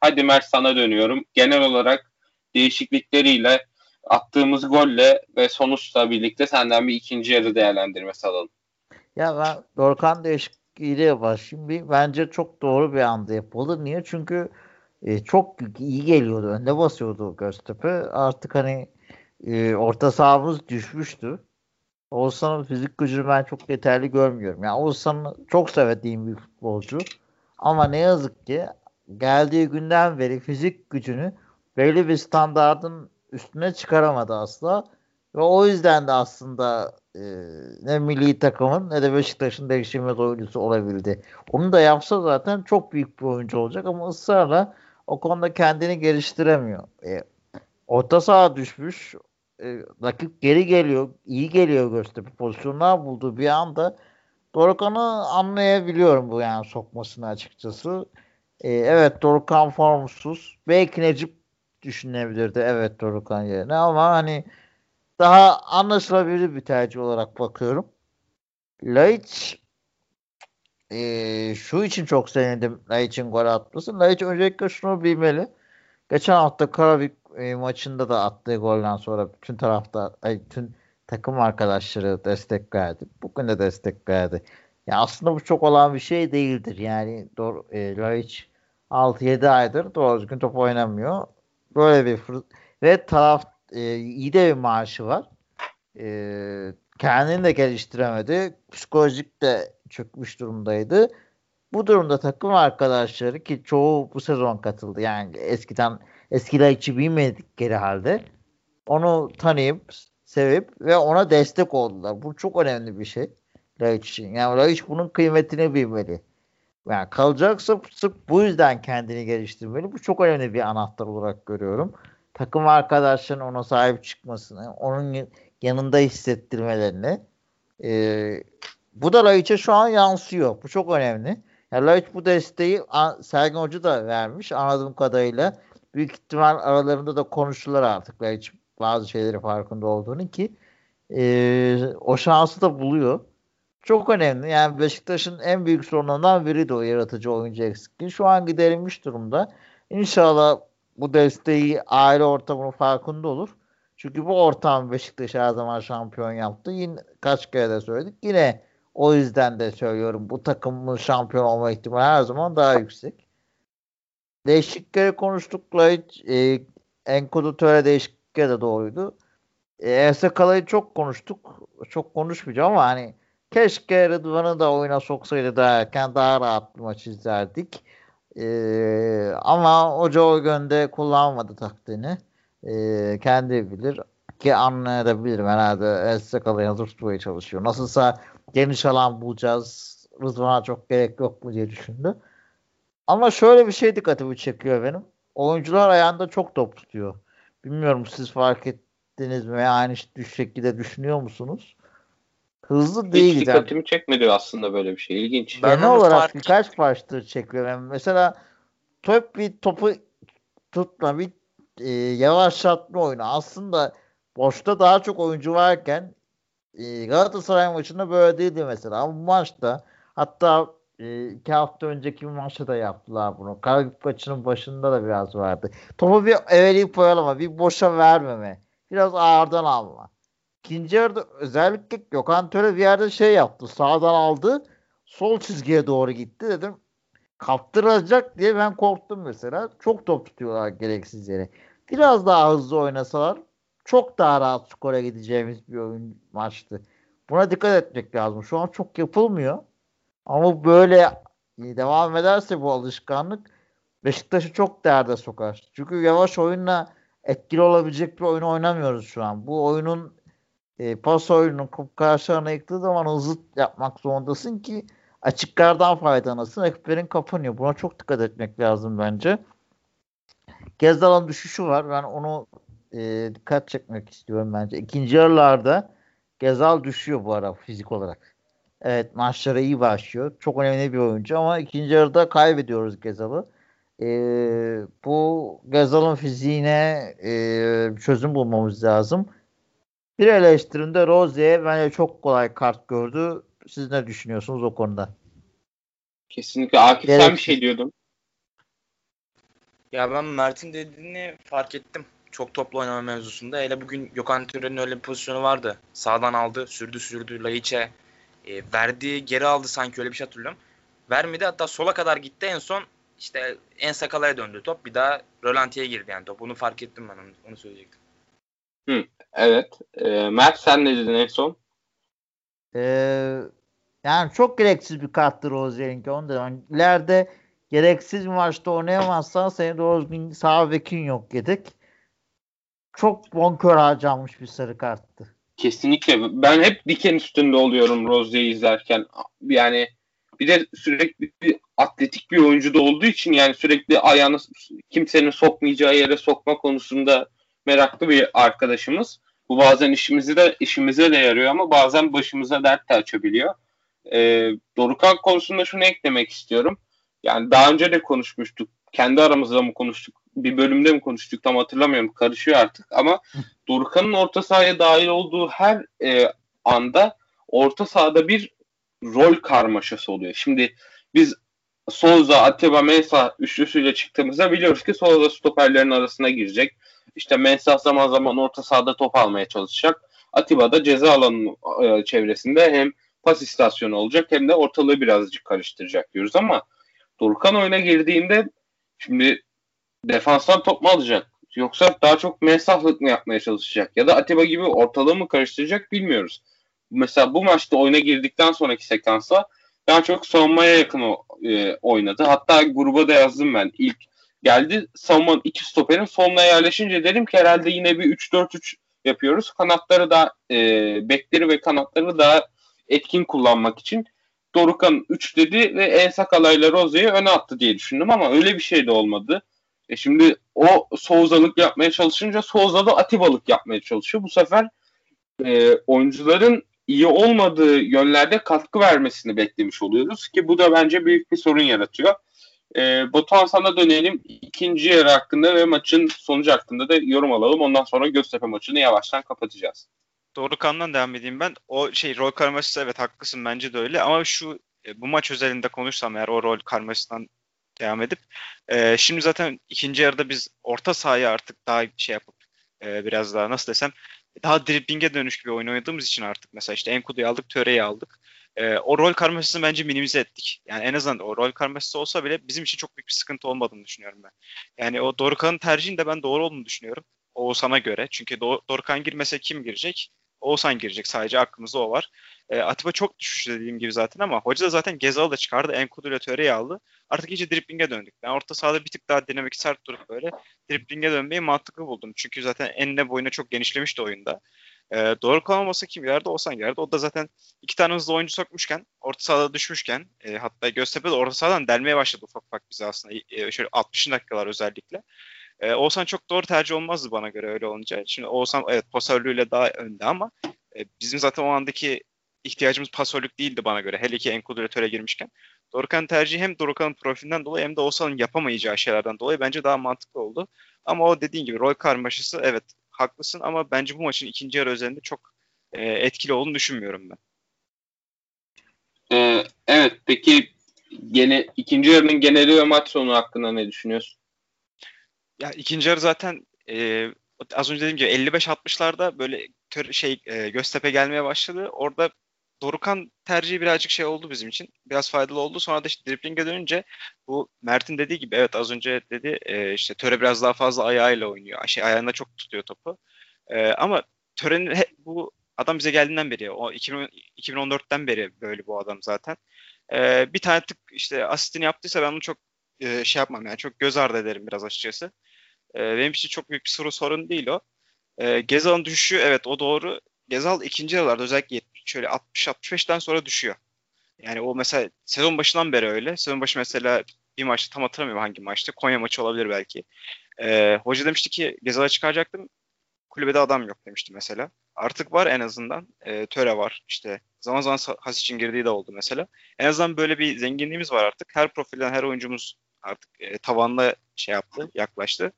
hadi Mert sana dönüyorum. Genel olarak değişiklikleriyle attığımız golle ve sonuçla birlikte senden bir ikinci yarı değerlendirmesi alalım. Ya ben Dorukhan değişikliği yapar. Şimdi bence çok doğru bir anda yapıldı. Niye? Çünkü çok iyi geliyordu. Önde basıyordu Göztepe. Artık hani orta sahamız düşmüştü. Oğuzhan'ın fizik gücünü ben çok yeterli görmüyorum. Yani Oğuzhan'ı çok sevdiğim bir futbolcu. Ama ne yazık ki geldiği günden beri fizik gücünü belli bir standardın üstüne çıkaramadı asla. Ve o yüzden de aslında ne milli takımın ne de Beşiktaş'ın değişilmez oyuncusu olabildi. Onu da yapsa zaten çok büyük bir oyuncu olacak ama ısrarla o konuda kendini geliştiremiyor. Orta saha düşmüş. Rakip geri geliyor. İyi geliyor Göztepe. Pozisyonlar buldu bir anda. Dorukhan'ı anlayabiliyorum bu yani sokmasını açıkçası. Evet Dorukhan formsuz. Belki Necip düşünebilirdi. Evet Dorukhan yerine ama hani daha anlaşılabilir bir tercih olarak bakıyorum. Ljajic şu için çok sevindim Lajic'in gol atmasını. Ljajic öncelikle şunu bilmeli. Geçen hafta Karabük maçında da attığı golden sonra bütün takım arkadaşları destek verdi. Bugün de destek verdi. Ya aslında bu çok olan bir şey değildir. Yani Ljajic 6-7 aydır doğru düzgün top oynamıyor. Böyle bir ve iyi de bir maaşı var. Kendini de geliştiremedi. Psikolojik de çökmüş durumdaydı. Bu durumda takım arkadaşları ki çoğu bu sezon katıldı. Yani eskiler içi bilmedikleri halde onu tanıyıp sevip ve ona destek oldular. Bu çok önemli bir şey Ljajic için. Yani Ljajic bunun kıymetini bilmeli. Yani kalacaksa sırf bu yüzden kendini geliştirmeli. Bu çok önemli bir anahtar olarak görüyorum. Takım arkadaşların ona sahip çıkmasını, onun yanında hissettirmelerini. Bu da Lajic'e şu an yansıyor. Bu çok önemli. Yani Ljajic bu desteği Sergen Hoca da vermiş anladığım kadarıyla. Büyük ihtimal aralarında da konuştular artık Ljajic bazı şeyleri farkında olduğunu ki o şansı da buluyor. Çok önemli. Yani Beşiktaş'ın en büyük sorunlarından biri de o yaratıcı oyuncu eksikliği. Şu an giderilmiş durumda. İnşallah bu desteği aile ortamının farkında olur. Çünkü bu ortam Beşiktaş'ı her zaman şampiyon yaptı. Yine kaç kere de söyledik. Yine o yüzden de söylüyorum. Bu takımın şampiyon olma ihtimali her zaman daha yüksek. Değişiklikleri konuştukla hiç N'Koudou Töre değişiklikleri de doğruydu. En Sakal'ı çok konuştuk. Çok konuşmayacağım ama hani keşke Rıdvan'ı da oyuna soksaydı daha erken daha rahat bir maç izlerdik. Ama hoca o yönde kullanmadı taktiğini. Kendi bilir ki anlayabilirim herhalde. En Sakal'ı hazır tutmaya çalışıyor. Nasılsa geniş alan bulacağız. Rıdvan'a çok gerek yok mu diye düşündü. Ama şöyle bir şey dikkatimi çekiyor benim. Oyuncular ayağında çok top tutuyor. Bilmiyorum siz fark ettiniz mi? Aynı şekilde düşünüyor musunuz? Hızlı değil. Hiç dikkatimi yani çekmedi aslında böyle bir şey. İlginç. Genel olarak birkaç başlığı çekiyor. Yani mesela topu tutma, bir yavaşlatma oyunu. Aslında boşta daha çok oyuncu varken Galatasaray maçında böyle değildi mesela. Ama bu maçta hatta 2 hafta önceki maçta da yaptılar bunu. Karagümrük maçının başında da biraz vardı. Topu bir eveleyip koyalama, bir boşa vermeme, biraz ağırdan alma. İkinci yarıda özellikle Gökhan Töre bir yerde şey yaptı. Sağdan aldı. Sol çizgiye doğru gitti dedim. Kaptıracak diye ben korktum mesela. Çok top tutuyorlar gereksiz yere. Biraz daha hızlı oynasalar çok daha rahat skora gideceğimiz bir oyun maçtı. Buna dikkat etmek lazım. Şu an çok yapılmıyor. Ama böyle devam ederse bu alışkanlık Beşiktaş'ı çok derde sokar. Çünkü yavaş oyunla etkili olabilecek bir oyun oynamıyoruz şu an. Bu oyunun pas oyunun karşılarına yıktığı zaman hızlı yapmak zorundasın ki açıklardan faydalanasın. Rakiplerin kapanıyor. Buna çok dikkat etmek lazım bence. Ghezzal'ın düşüşü var. Ben onu dikkat çekmek istiyorum bence. İkinci yarılarda Ghezzal düşüyor bu ara fizik olarak. Evet maçlara iyi başlıyor. Çok önemli bir oyuncu ama ikinci yarıda kaybediyoruz Ghezzal'ı. Bu Ghezzal'ın fiziğine çözüm bulmamız lazım. Bir eleştirimde Rosier bence çok kolay kart gördü. Siz ne düşünüyorsunuz o konuda? Kesinlikle. Akif sen bir şey diyordun. Ya ben Mert'in dediğini fark ettim. çok toplu oynama mevzusunda. Hele bugün Gökhan Töre'nin öyle bir pozisyonu vardı. Sağdan aldı, sürdü, Ljajić'e verdi, geri aldı sanki, öyle bir şey hatırlıyorum. Vermedi, hatta sola kadar gitti, en son işte En Sakal'a döndü top. Bir daha rölantiye girdi yani top. Onu fark ettim ben, onu söyleyecektim. Evet. Mert, sen ne dedin en son? Yani çok gereksiz bir karttır Rozier'inki. İleride gereksiz bir maçta oynayamazsan seni doğru düzgün sağ bekin yok yedik. Çok bonkör harcanmış bir sarı karttı. Kesinlikle. Ben hep diken üstünde oluyorum Rozier'i izlerken. Yani bir de sürekli bir atletik bir oyuncu da olduğu için, yani sürekli ayağını kimsenin sokmayacağı yere sokma konusunda meraklı bir arkadaşımız. Bu bazen işimize de yarıyor ama bazen başımıza dert de açabiliyor. Dorukhan konusunda şunu eklemek istiyorum. Yani daha önce de konuşmuştuk. Kendi aramızda mı konuştuk? Bir bölümde mi konuştuk? Tam hatırlamıyorum. Karışıyor artık ama Dorukhan'ın orta sahaya dahil olduğu her anda orta sahada bir rol karmaşası oluyor. Şimdi biz Souza, Atiba, Mensah üçlüsüyle çıktığımızda biliyoruz ki Souza stoperlerin arasına girecek. İşte Mensah zaman zaman orta sahada top almaya çalışacak. Atiba da ceza alanının çevresinde hem pas istasyonu olacak hem de ortalığı birazcık karıştıracak diyoruz ama Dorukhan oyuna girdiğinde şimdi defanstan top mu alacak? Yoksa daha çok mesaflık mı yapmaya çalışacak? Ya da Atiba gibi ortalığı mı karıştıracak, bilmiyoruz. Mesela bu maçta oyuna girdikten sonraki sekansa daha çok savunmaya yakın oynadı. Hatta gruba da yazdım ben. İlk geldi savunmanın iki stoperin sonuna yerleşince dedim ki herhalde yine bir 3-4-3 yapıyoruz. Kanatları da bekleri ve kanatları da etkin kullanmak için Dorukhan 3 dedi ve En Sakalay'la Rozier'i öne attı diye düşündüm ama öyle bir şey de olmadı. Şimdi o Souza'lık yapmaya çalışınca Souza da Atiba'lık yapmaya çalışıyor. Bu sefer oyuncuların iyi olmadığı yönlerde katkı vermesini beklemiş oluyoruz ki bu da bence büyük bir sorun yaratıyor. Batuhan, sana dönelim ikinci yarı hakkında ve maçın sonucu hakkında da yorum alalım. Ondan sonra Göztepe maçını yavaştan kapatacağız. Dorukhan'dan devam edeyim ben. O rol karmaşası, evet haklısın, bence de öyle ama bu maç özelinde konuşsam eğer o rol karmaşasından devam edip şimdi zaten ikinci yarıda biz orta sahaya artık daha yapıp biraz daha nasıl desem daha dribbinge dönüş gibi oyun oynadığımız için artık mesela işte N'Koudu'yu aldık, Töre'yi aldık. O rol karmaşasını bence minimize ettik. Yani en azından o rol karmaşası olsa bile bizim için çok büyük bir sıkıntı olmadığını düşünüyorum ben. Yani o Dorukhan'ın tercihinin de ben doğru olduğunu düşünüyorum. Oğuzhan'a göre. Çünkü Dorukhan girmese kim girecek? Oğuzhan girecek. Sadece aklımızda o var. Atiba çok düşüş dediğim gibi zaten ama hoca da zaten Ghezzal'ı da çıkardı. N'Koudou ile Töre'yi aldı. Artık iyice dribblinge döndük. Ben orta sahada bir tık daha dinamik sert durup böyle dribblinge dönmeyi mantıklı buldum. Çünkü zaten enine boyuna çok genişlemişti oyunda. Dorukhan olmasa kim girerdi? Oğuzhan girerdi. O da zaten iki tane hızlı oyuncu sokmuşken, orta sahada düşmüşken hatta Göztepe de orta sahadan delmeye başladı ufak ufak bize aslında. Şöyle 60 dakikalar özellikle. Oğuzhan çok doğru tercih olmazdı bana göre öyle olunca. Şimdi Oğuzhan evet pasörlüğüyle daha önde ama bizim zaten o andaki ihtiyacımız pasörlük değildi bana göre. Hele ki N'Koudou Töre girmişken. Dorukhan'ın tercihi hem Dorukhan'ın profilinden dolayı hem de Oğuzhan'ın yapamayacağı şeylerden dolayı bence daha mantıklı oldu. Ama o dediğin gibi rol karmaşası, evet haklısın ama bence bu maçın ikinci yarı özelinde çok etkili olduğunu düşünmüyorum ben. Evet, peki gene ikinci yarının geneli ve maç sonu hakkında ne düşünüyorsun? Ya ikinci yarı zaten az önce dediğim gibi 55-60'larda böyle Göztepe gelmeye başladı. Orada Dorukhan tercihi birazcık oldu bizim için. Biraz faydalı oldu. Sonra da işte dribbling'e dönünce bu Mert'in dediği gibi evet az önce dedi işte Töre biraz daha fazla ayağıyla oynuyor. Ayağında çok tutuyor topu. Ama Töre'nin bu adam bize geldiğinden beri o 2014'ten beri böyle bu adam zaten. Bir tane tık işte asistini yaptıysa ben onu çok yapmam yani çok göz ardı ederim biraz açıkçası. Benim için çok büyük bir sorun değil o. Ghezzal'ın düşüşü evet o doğru. Ghezzal ikinci yıllarda özellikle 60-65'ten sonra düşüyor. Yani o mesela sezon başından beri öyle. Sezon başı mesela bir maçta tam hatırlamıyorum hangi maçtı. Konya maçı olabilir belki. Hoca demişti ki Ghezzal'a çıkaracaktım. Kulübede adam yok demişti mesela. Artık var en azından. Töre var işte. Zaman zaman Has için girdiği de oldu mesela. En azından böyle bir zenginliğimiz var artık. Her profilden her oyuncumuz artık tavanla yaptı, yaklaştı.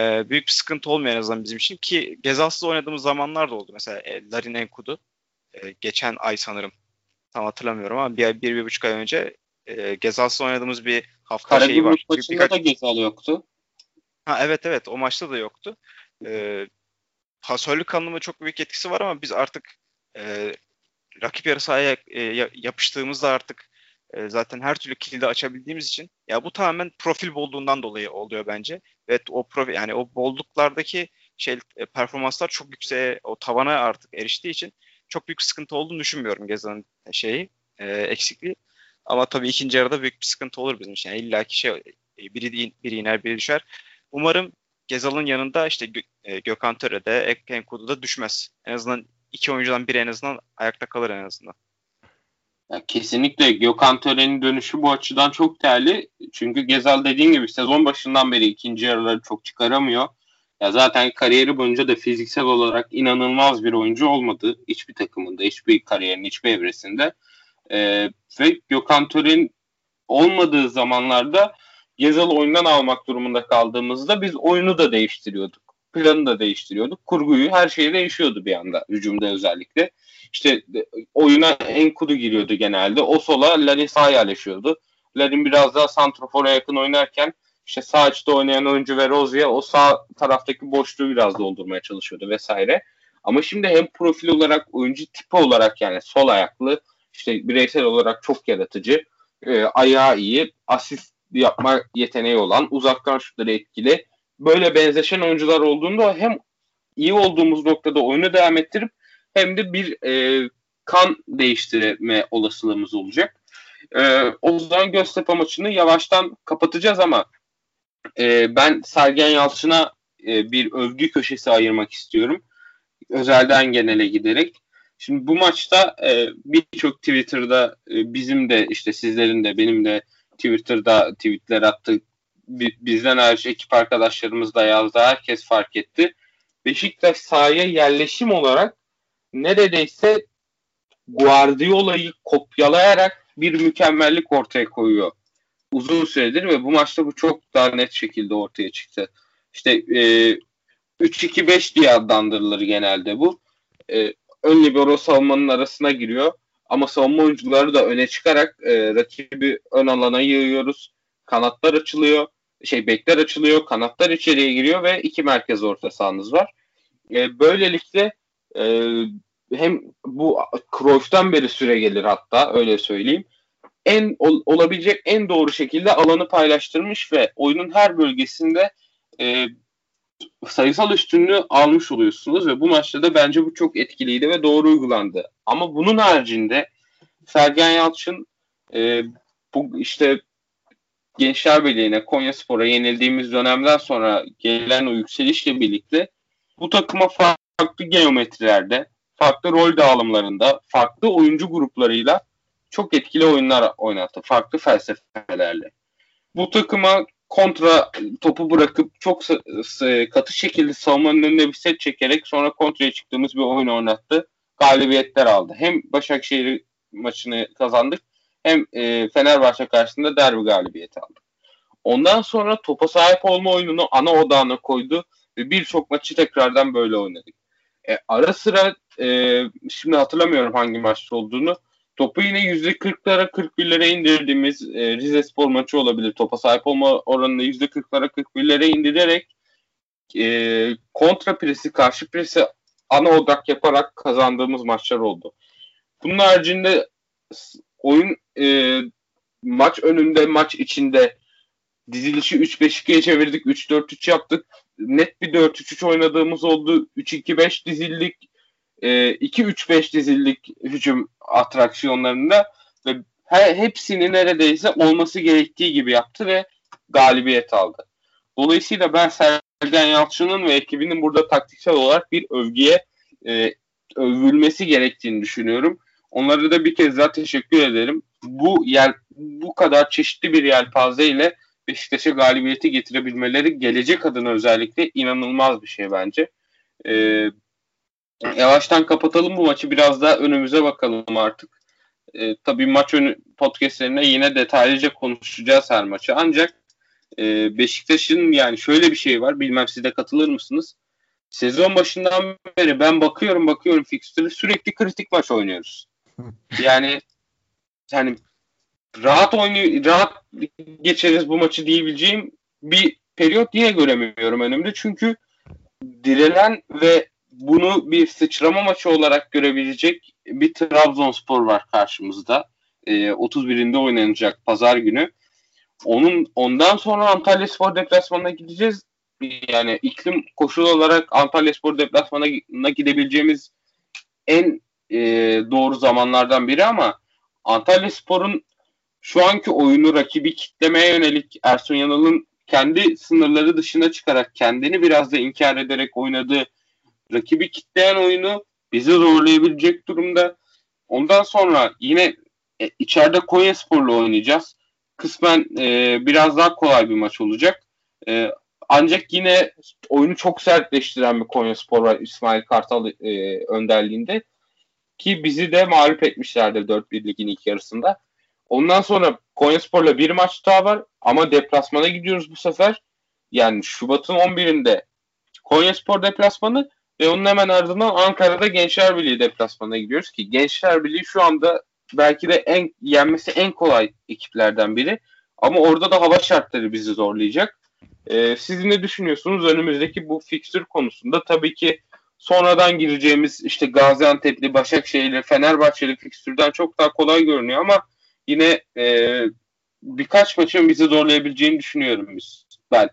Büyük bir sıkıntı olmuyor en azından bizim için ki Ghezzal'sız oynadığımız zamanlar da oldu. Mesela Larin N'Koudou geçen ay sanırım tam hatırlamıyorum ama bir buçuk ay önce Ghezzal'sız oynadığımız bir hafta var. Karagümrük maçında da Ghezzal yoktu. Ha evet o maçta da yoktu. pasörlük anlamında çok büyük etkisi var ama biz artık rakip yarı sahaya yapıştığımızda artık zaten her türlü kilidi açabildiğimiz için ya bu tamamen profil bolluğundan dolayı oluyor bence. Evet, o profil, yani o bolluklardaki performanslar çok yükseğe, o tavana artık eriştiği için çok büyük sıkıntı olduğunu düşünmüyorum Ghezzal'ın eksikliği. Ama tabii ikinci yarıda büyük bir sıkıntı olur bizim için. Yani illaki biri iner biri düşer. Umarım Ghezzal'ın yanında Gökhan Töre de N'Koudou da düşmez. En azından iki oyuncudan biri en azından ayakta kalır en azından. Ya kesinlikle Gökhan Töre'nin dönüşü bu açıdan çok değerli. Çünkü Ghezzal dediğim gibi sezon başından beri ikinci yarıları çok çıkaramıyor. Ya zaten kariyeri boyunca da fiziksel olarak inanılmaz bir oyuncu olmadı. Hiçbir takımında, hiçbir kariyerin, hiçbir evresinde. Ve Gökhan Töre'nin olmadığı zamanlarda Ghezzal'ı oyundan almak durumunda kaldığımızda biz oyunu da değiştiriyorduk. Planı da değiştiriyorduk. Kurguyu, her şey değişiyordu bir anda. Hücumda özellikle. Oyuna N'Koudou giriyordu genelde. O sola, Larin sağa yerleşiyordu. Larin biraz daha santrafora yakın oynarken sağ açıda oynayan oyuncu ve Rosier o sağ taraftaki boşluğu biraz doldurmaya çalışıyordu vesaire. Ama şimdi hem profil olarak, oyuncu tipi olarak, yani sol ayaklı, bireysel olarak çok yaratıcı, ayağı iyi, asist yapma yeteneği olan, uzaktan şutları etkili, böyle benzeşen oyuncular olduğunda hem iyi olduğumuz noktada oyunu devam ettirip hem de bir kan değiştirme olasılığımız olacak. O zaman Göztepe maçını yavaştan kapatacağız ama ben Sergen Yalçın'a bir övgü köşesi ayırmak istiyorum. Özelden genele giderek. Şimdi bu maçta birçok Twitter'da bizim de sizlerin de benim de Twitter'da tweetler attık. Bizden hariç ekip arkadaşlarımız da yazdı. Herkes fark etti. Beşiktaş sahaya yerleşim olarak neredeyse Guardiola'yı kopyalayarak bir mükemmellik ortaya koyuyor uzun süredir ve bu maçta bu çok daha net şekilde ortaya çıktı. 3-2-5 diye adlandırılır genelde bu. Ön libero savunmanın arasına giriyor ama savunma oyuncuları da öne çıkarak rakibi ön alana yığıyoruz. Kanatlar açılıyor, bekler açılıyor, kanatlar içeriye giriyor ve iki merkez orta sahamız var. Böylelikle hem bu Cruyff'tan beri süre gelir hatta öyle söyleyeyim. Olabilecek en doğru şekilde alanı paylaştırmış ve oyunun her bölgesinde sayısal üstünlüğü almış oluyorsunuz ve bu maçta da bence bu çok etkiliydi ve doğru uygulandı. Ama bunun haricinde Sergen Yalçın bu Gençlerbirliği'ne, Konyaspor'a yenildiğimiz dönemden sonra gelen o yükselişle birlikte bu takıma farklı geometrilerde, farklı rol dağılımlarında, farklı oyuncu gruplarıyla çok etkili oyunlar oynattı. Farklı felsefelerle. Bu takıma kontra topu bırakıp çok katı şekilde savunmanın önüne bir set çekerek sonra kontraya çıktığımız bir oyun oynattı. Galibiyetler aldı. Hem Başakşehir maçını kazandık hem Fenerbahçe karşısında derbi galibiyeti aldık. Ondan sonra topa sahip olma oyununu ana odağına koydu ve birçok maçı tekrardan böyle oynadık. Ara sıra şimdi hatırlamıyorum hangi maçta olduğunu. Topu yine %40'lara 41'lere indirdiğimiz Rizespor maçı olabilir. Topa sahip olma oranını %40'lara 41'lere indirerek kontra presi, karşı presi ana odak yaparak kazandığımız maçlar oldu. Bunun haricinde oyun maç önünde, maç içinde dizilişi 3-5-2'ye çevirdik, 3-4-3 yaptık. Net bir 4-3-3 oynadığımız oldu. 3-2-5 dizildik. 2-3-5 dizildik hücum atraksiyonlarında ve hepsini neredeyse olması gerektiği gibi yaptı ve galibiyet aldı. Dolayısıyla ben Sergen Yalçın'ın ve ekibinin burada taktiksel olarak bir övgüye övülmesi gerektiğini düşünüyorum. Onlara da bir kez daha teşekkür ederim. Bu kadar çeşitli bir yelpaze ile Beşiktaş'a galibiyeti getirebilmeleri gelecek adına özellikle inanılmaz bir şey bence. Yavaştan kapatalım bu maçı. Biraz daha önümüze bakalım artık. Tabii maç önü podcastlerine yine detaylıca konuşacağız her maçı. Ancak Beşiktaş'ın yani şöyle bir şey var. Bilmem siz de katılır mısınız? Sezon başından beri ben bakıyorum fikstürü sürekli kritik maç oynuyoruz. Yani rahat geçeriz bu maçı diyebileceğim bir periyot yine göremiyorum önümde. Çünkü dirilen ve bunu bir sıçrama maçı olarak görebilecek bir Trabzonspor var karşımızda. 31'inde oynanacak pazar günü. Ondan sonra Antalyaspor deplasmanına gideceğiz. Yani iklim koşulu olarak Antalyaspor deplasmanına gidebileceğimiz en doğru zamanlardan biri, ama Antalyaspor'un şu anki oyunu, rakibi kitlemeye yönelik, Ersun Yanal'ın kendi sınırları dışına çıkarak, kendini biraz da inkar ederek oynadığı rakibi kitleyen oyunu bizi zorlayabilecek durumda. Ondan sonra yine içeride Konyaspor'la oynayacağız. Kısmen biraz daha kolay bir maç olacak. Ancak yine oyunu çok sertleştiren bir Konyaspor var İsmail Kartal önderliğinde. Ki bizi de mağlup etmişlerdi 4-1 ligin ilk yarısında. Ondan sonra Konyaspor'la bir maç daha var ama deplasmana gidiyoruz bu sefer. Yani Şubat'ın 11'inde Konyaspor deplasmanı ve onun hemen ardından Ankara'da Gençlerbirliği deplasmanına gidiyoruz ki Gençlerbirliği şu anda belki de yenmesi en kolay ekiplerden biri. Ama orada da hava şartları bizi zorlayacak. Siz ne düşünüyorsunuz önümüzdeki bu fikstür konusunda? Tabii ki sonradan gireceğimiz işte Gaziantep'li, Başakşehir'li, Fenerbahçeli fikstürden çok daha kolay görünüyor ama yine birkaç maçın bizi zorlayabileceğini düşünüyorum ben.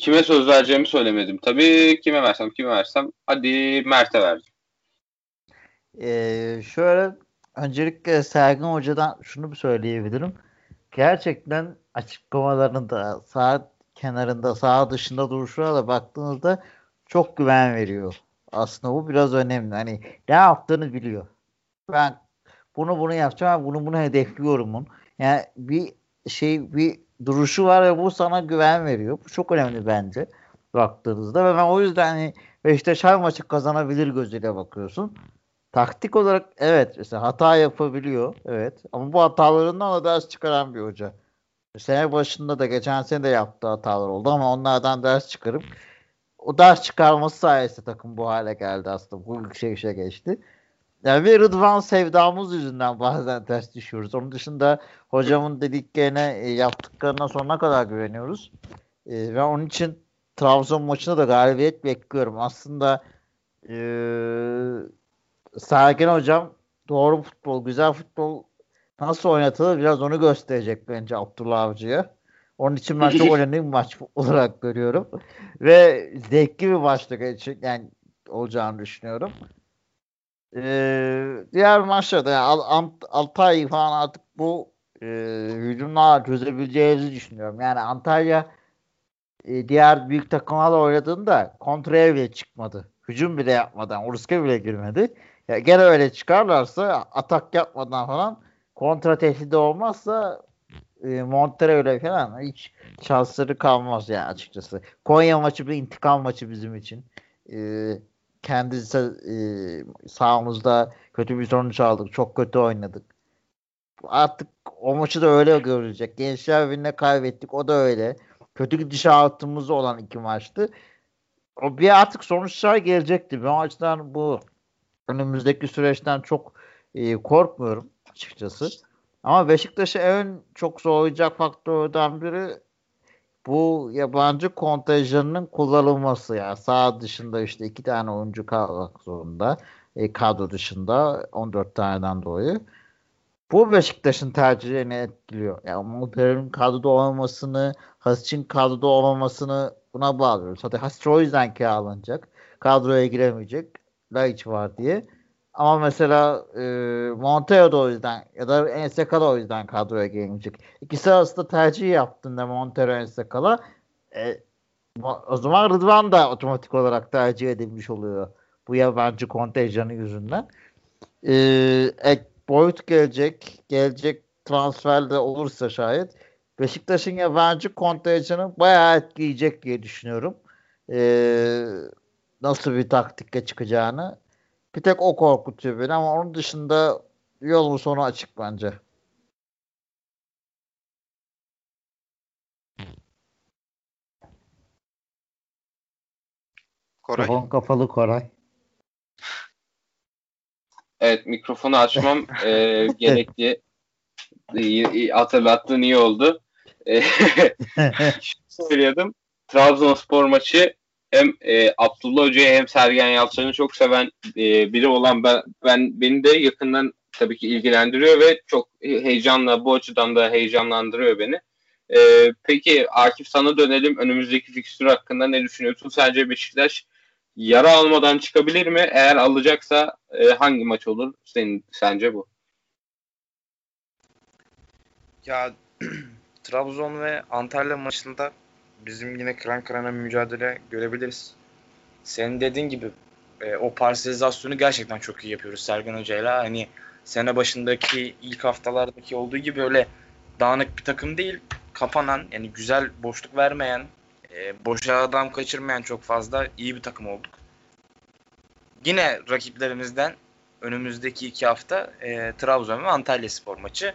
Kime söz vereceğimi söylemedim. Tabii kime versem. Hadi Mert'e verdim. Şöyle öncelikle Sergen Hoca'dan şunu söyleyebilirim. Gerçekten açıklamalarının da saat kenarında, saha dışında duruşuna da baktığınızda çok güven veriyor. Aslında bu biraz önemli. Hani ne yaptığını biliyor. Ben bunu yapacağım, bunu hedefliyorum bunu. Yani bir duruşu var ve bu sana güven veriyor. Bu çok önemli bence baktığınızda. Ve ben o yüzden hani Beşiktaş her maçı kazanabilir gözüyle bakıyorsun. Taktik olarak evet, mesela hata yapabiliyor. Evet. Ama bu hatalarından da ders çıkaran bir hoca. Sene başında da, geçen sene de yaptığı hatalar oldu ama onlardan ders çıkarıp, o ders çıkarması sayesinde takım bu hale geldi aslında. Bu işe geçti. Yani bir Rıdvan sevdamız yüzünden bazen ters düşüyoruz. Onun dışında hocamın dediklerine, yaptıklarına sonuna kadar güveniyoruz. Ve onun için Trabzon maçında da galibiyet bekliyorum. Aslında Sergen Hocam doğru futbol, güzel futbol nasıl oynatılır biraz onu gösterecek bence Abdullah Avcı'ya. Onun için ben çok önemli bir maç olarak görüyorum. Ve zevkli bir maçlık için yani olacağını düşünüyorum. Diğer maçlarda yani Altay falan artık bu hücumla çözebileceğimizi düşünüyorum. Yani Antalya diğer büyük takımlarla oynadığında kontraya bile çıkmadı. Hücum bile yapmadan, riske bile girmedi. Ya gene öyle çıkarlarsa, atak yapmadan falan, kontra tehdidi olmazsa Montero öyle falan hiç şansları kalmaz yani açıkçası. Konya maçı bir intikam maçı bizim için. Kendisi sahamızda kötü bir sonuç aldık. Çok kötü oynadık. Artık o maçı da öyle görülecek. Gençlerbirliği'ne kaybettik. O da öyle. Kötü gidişatımız olan iki maçtı. O bir artık sonuçlar gelecekti. Ben o açıdan bu önümüzdeki süreçten çok korkmuyorum açıkçası. Ama Beşiktaş'ı en çok zorlayacak faktörden biri bu yabancı kontenjanının kullanılması. Yani sağ dışında işte 2 tane oyuncu kalmak zorunda. Kadro dışında 14 taneden dolayı. Bu Beşiktaş'ın tercihlerini etkiliyor. Yani Montero'nun kadroda olmamasını, Hasic'in kadroda olmamasını buna bağlıyoruz. Zaten Hasic o yüzden kiralanacak. Kadroya giremeyecek. Ljajic var diye. Ama mesela Montero da o yüzden ya da En Sakal o yüzden kadroya giremeyecek. İkisi arasında tercih yaptığında Montero En Sakal'a o zaman Rıdvan da otomatik olarak tercih edilmiş oluyor. Bu yabancı kontenjanı yüzünden. Boyut gelecek transferde olursa şayet Beşiktaş'ın yabancı kontenjanı bayağı etkileyecek diye düşünüyorum. Nasıl bir taktikle çıkacağını bir tek o korkutuyor beni ama onun dışında yolun sonu açık bence. Koray. Telefon kapalı Koray. Evet, mikrofonu açmam gerekli. Hatırlattığın iyi oldu. Söylüyordum. Trabzonspor maçı hem Abdullah Hoca'yı hem Sergen Yalçın'ı çok seven biri olan beni de yakından tabii ki ilgilendiriyor ve çok heyecanla, bu açıdan da heyecanlandırıyor beni. Peki Akif, sana dönelim. Önümüzdeki fikstür hakkında ne düşünüyorsun? Sence Beşiktaş yara almadan çıkabilir mi? Eğer alacaksa hangi maç olur sence bu? Ya Trabzon ve Antalya maçında bizim yine kıran kırana mücadele görebiliriz. Senin dediğin gibi o parselizasyonu gerçekten çok iyi yapıyoruz Sergen Hoca'yla. Hani sene başındaki ilk haftalardaki olduğu gibi öyle dağınık bir takım değil. Kapanan, yani güzel boşluk vermeyen, boşa adam kaçırmayan çok fazla iyi bir takım olduk. Yine rakiplerimizden önümüzdeki iki hafta Trabzon ve Antalyaspor maçı.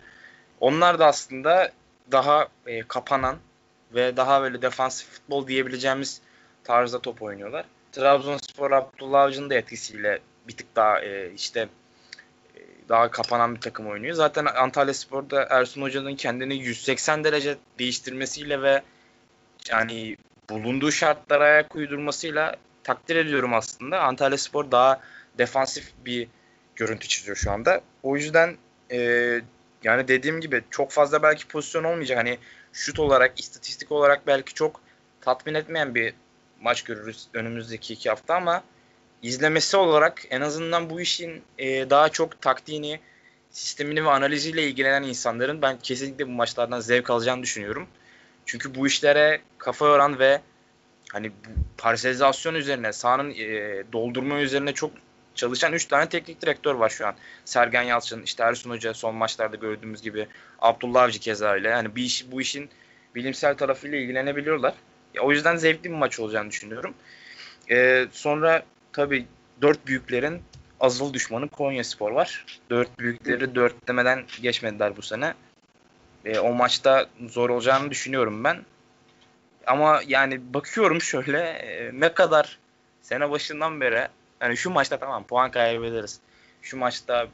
Onlar da aslında daha kapanan ve daha böyle defansif futbol diyebileceğimiz tarzda top oynuyorlar. Trabzonspor, Abdullah Avcı'nın da etkisiyle bir tık daha daha kapanan bir takım oynuyor. Zaten Antalyaspor'da Ersun Hoca'nın kendini 180 derece değiştirmesiyle ve yani bulunduğu şartlara ayak uydurmasıyla takdir ediyorum aslında. Antalyaspor daha defansif bir görüntü çiziyor şu anda. O yüzden yani dediğim gibi çok fazla belki pozisyon olmayacak. Hani şut olarak, istatistik olarak belki çok tatmin etmeyen bir maç görürüz önümüzdeki iki hafta ama izlemesi olarak en azından bu işin daha çok taktiğini, sistemini ve analiziyle ilgilenen insanların ben kesinlikle bu maçlardan zevk alacağını düşünüyorum. Çünkü bu işlere kafa yoran ve hani parselizasyon üzerine, sahanın doldurma üzerine çok çalışan 3 tane teknik direktör var şu an. Sergen Yalçın, işte Ersun Hoca son maçlarda gördüğümüz gibi, Abdullah Avcı keza ile. Yani bu işin bilimsel tarafıyla ilgilenebiliyorlar. O yüzden zevkli bir maç olacağını düşünüyorum. Sonra tabii dört büyüklerin azılı düşmanı Konyaspor var. Dört büyükleri dörtlemeden geçmediler bu sene. O maçta zor olacağını düşünüyorum ben. Ama yani bakıyorum şöyle ne kadar sene başından beri yani şu maçta tamam puan kaybederiz. Şu maçta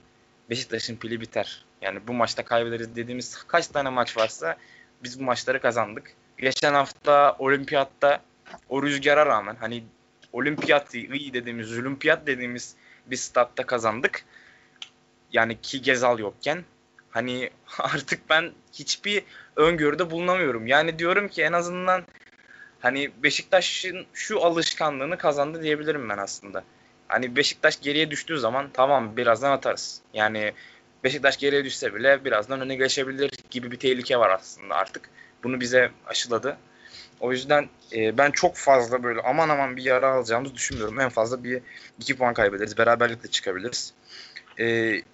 Beşiktaş'ın pili biter. Yani bu maçta kaybederiz dediğimiz kaç tane maç varsa biz bu maçları kazandık. Geçen hafta olimpiyatta o rüzgara rağmen hani olimpiyat dediğimiz bir statta kazandık. Yani ki Ghezzal yokken hani artık ben hiçbir öngörüde bulunamıyorum. Yani diyorum ki en azından hani Beşiktaş'ın şu alışkanlığını kazandı diyebilirim ben aslında. Hani Beşiktaş geriye düştüğü zaman tamam birazdan atarız. Yani Beşiktaş geriye düşse bile birazdan öne geçebilir gibi bir tehlike var aslında artık. Bunu bize aşıladı. O yüzden ben çok fazla böyle aman bir yara alacağımızı düşünmüyorum. En fazla 2 puan kaybederiz. Beraberlikle çıkabiliriz.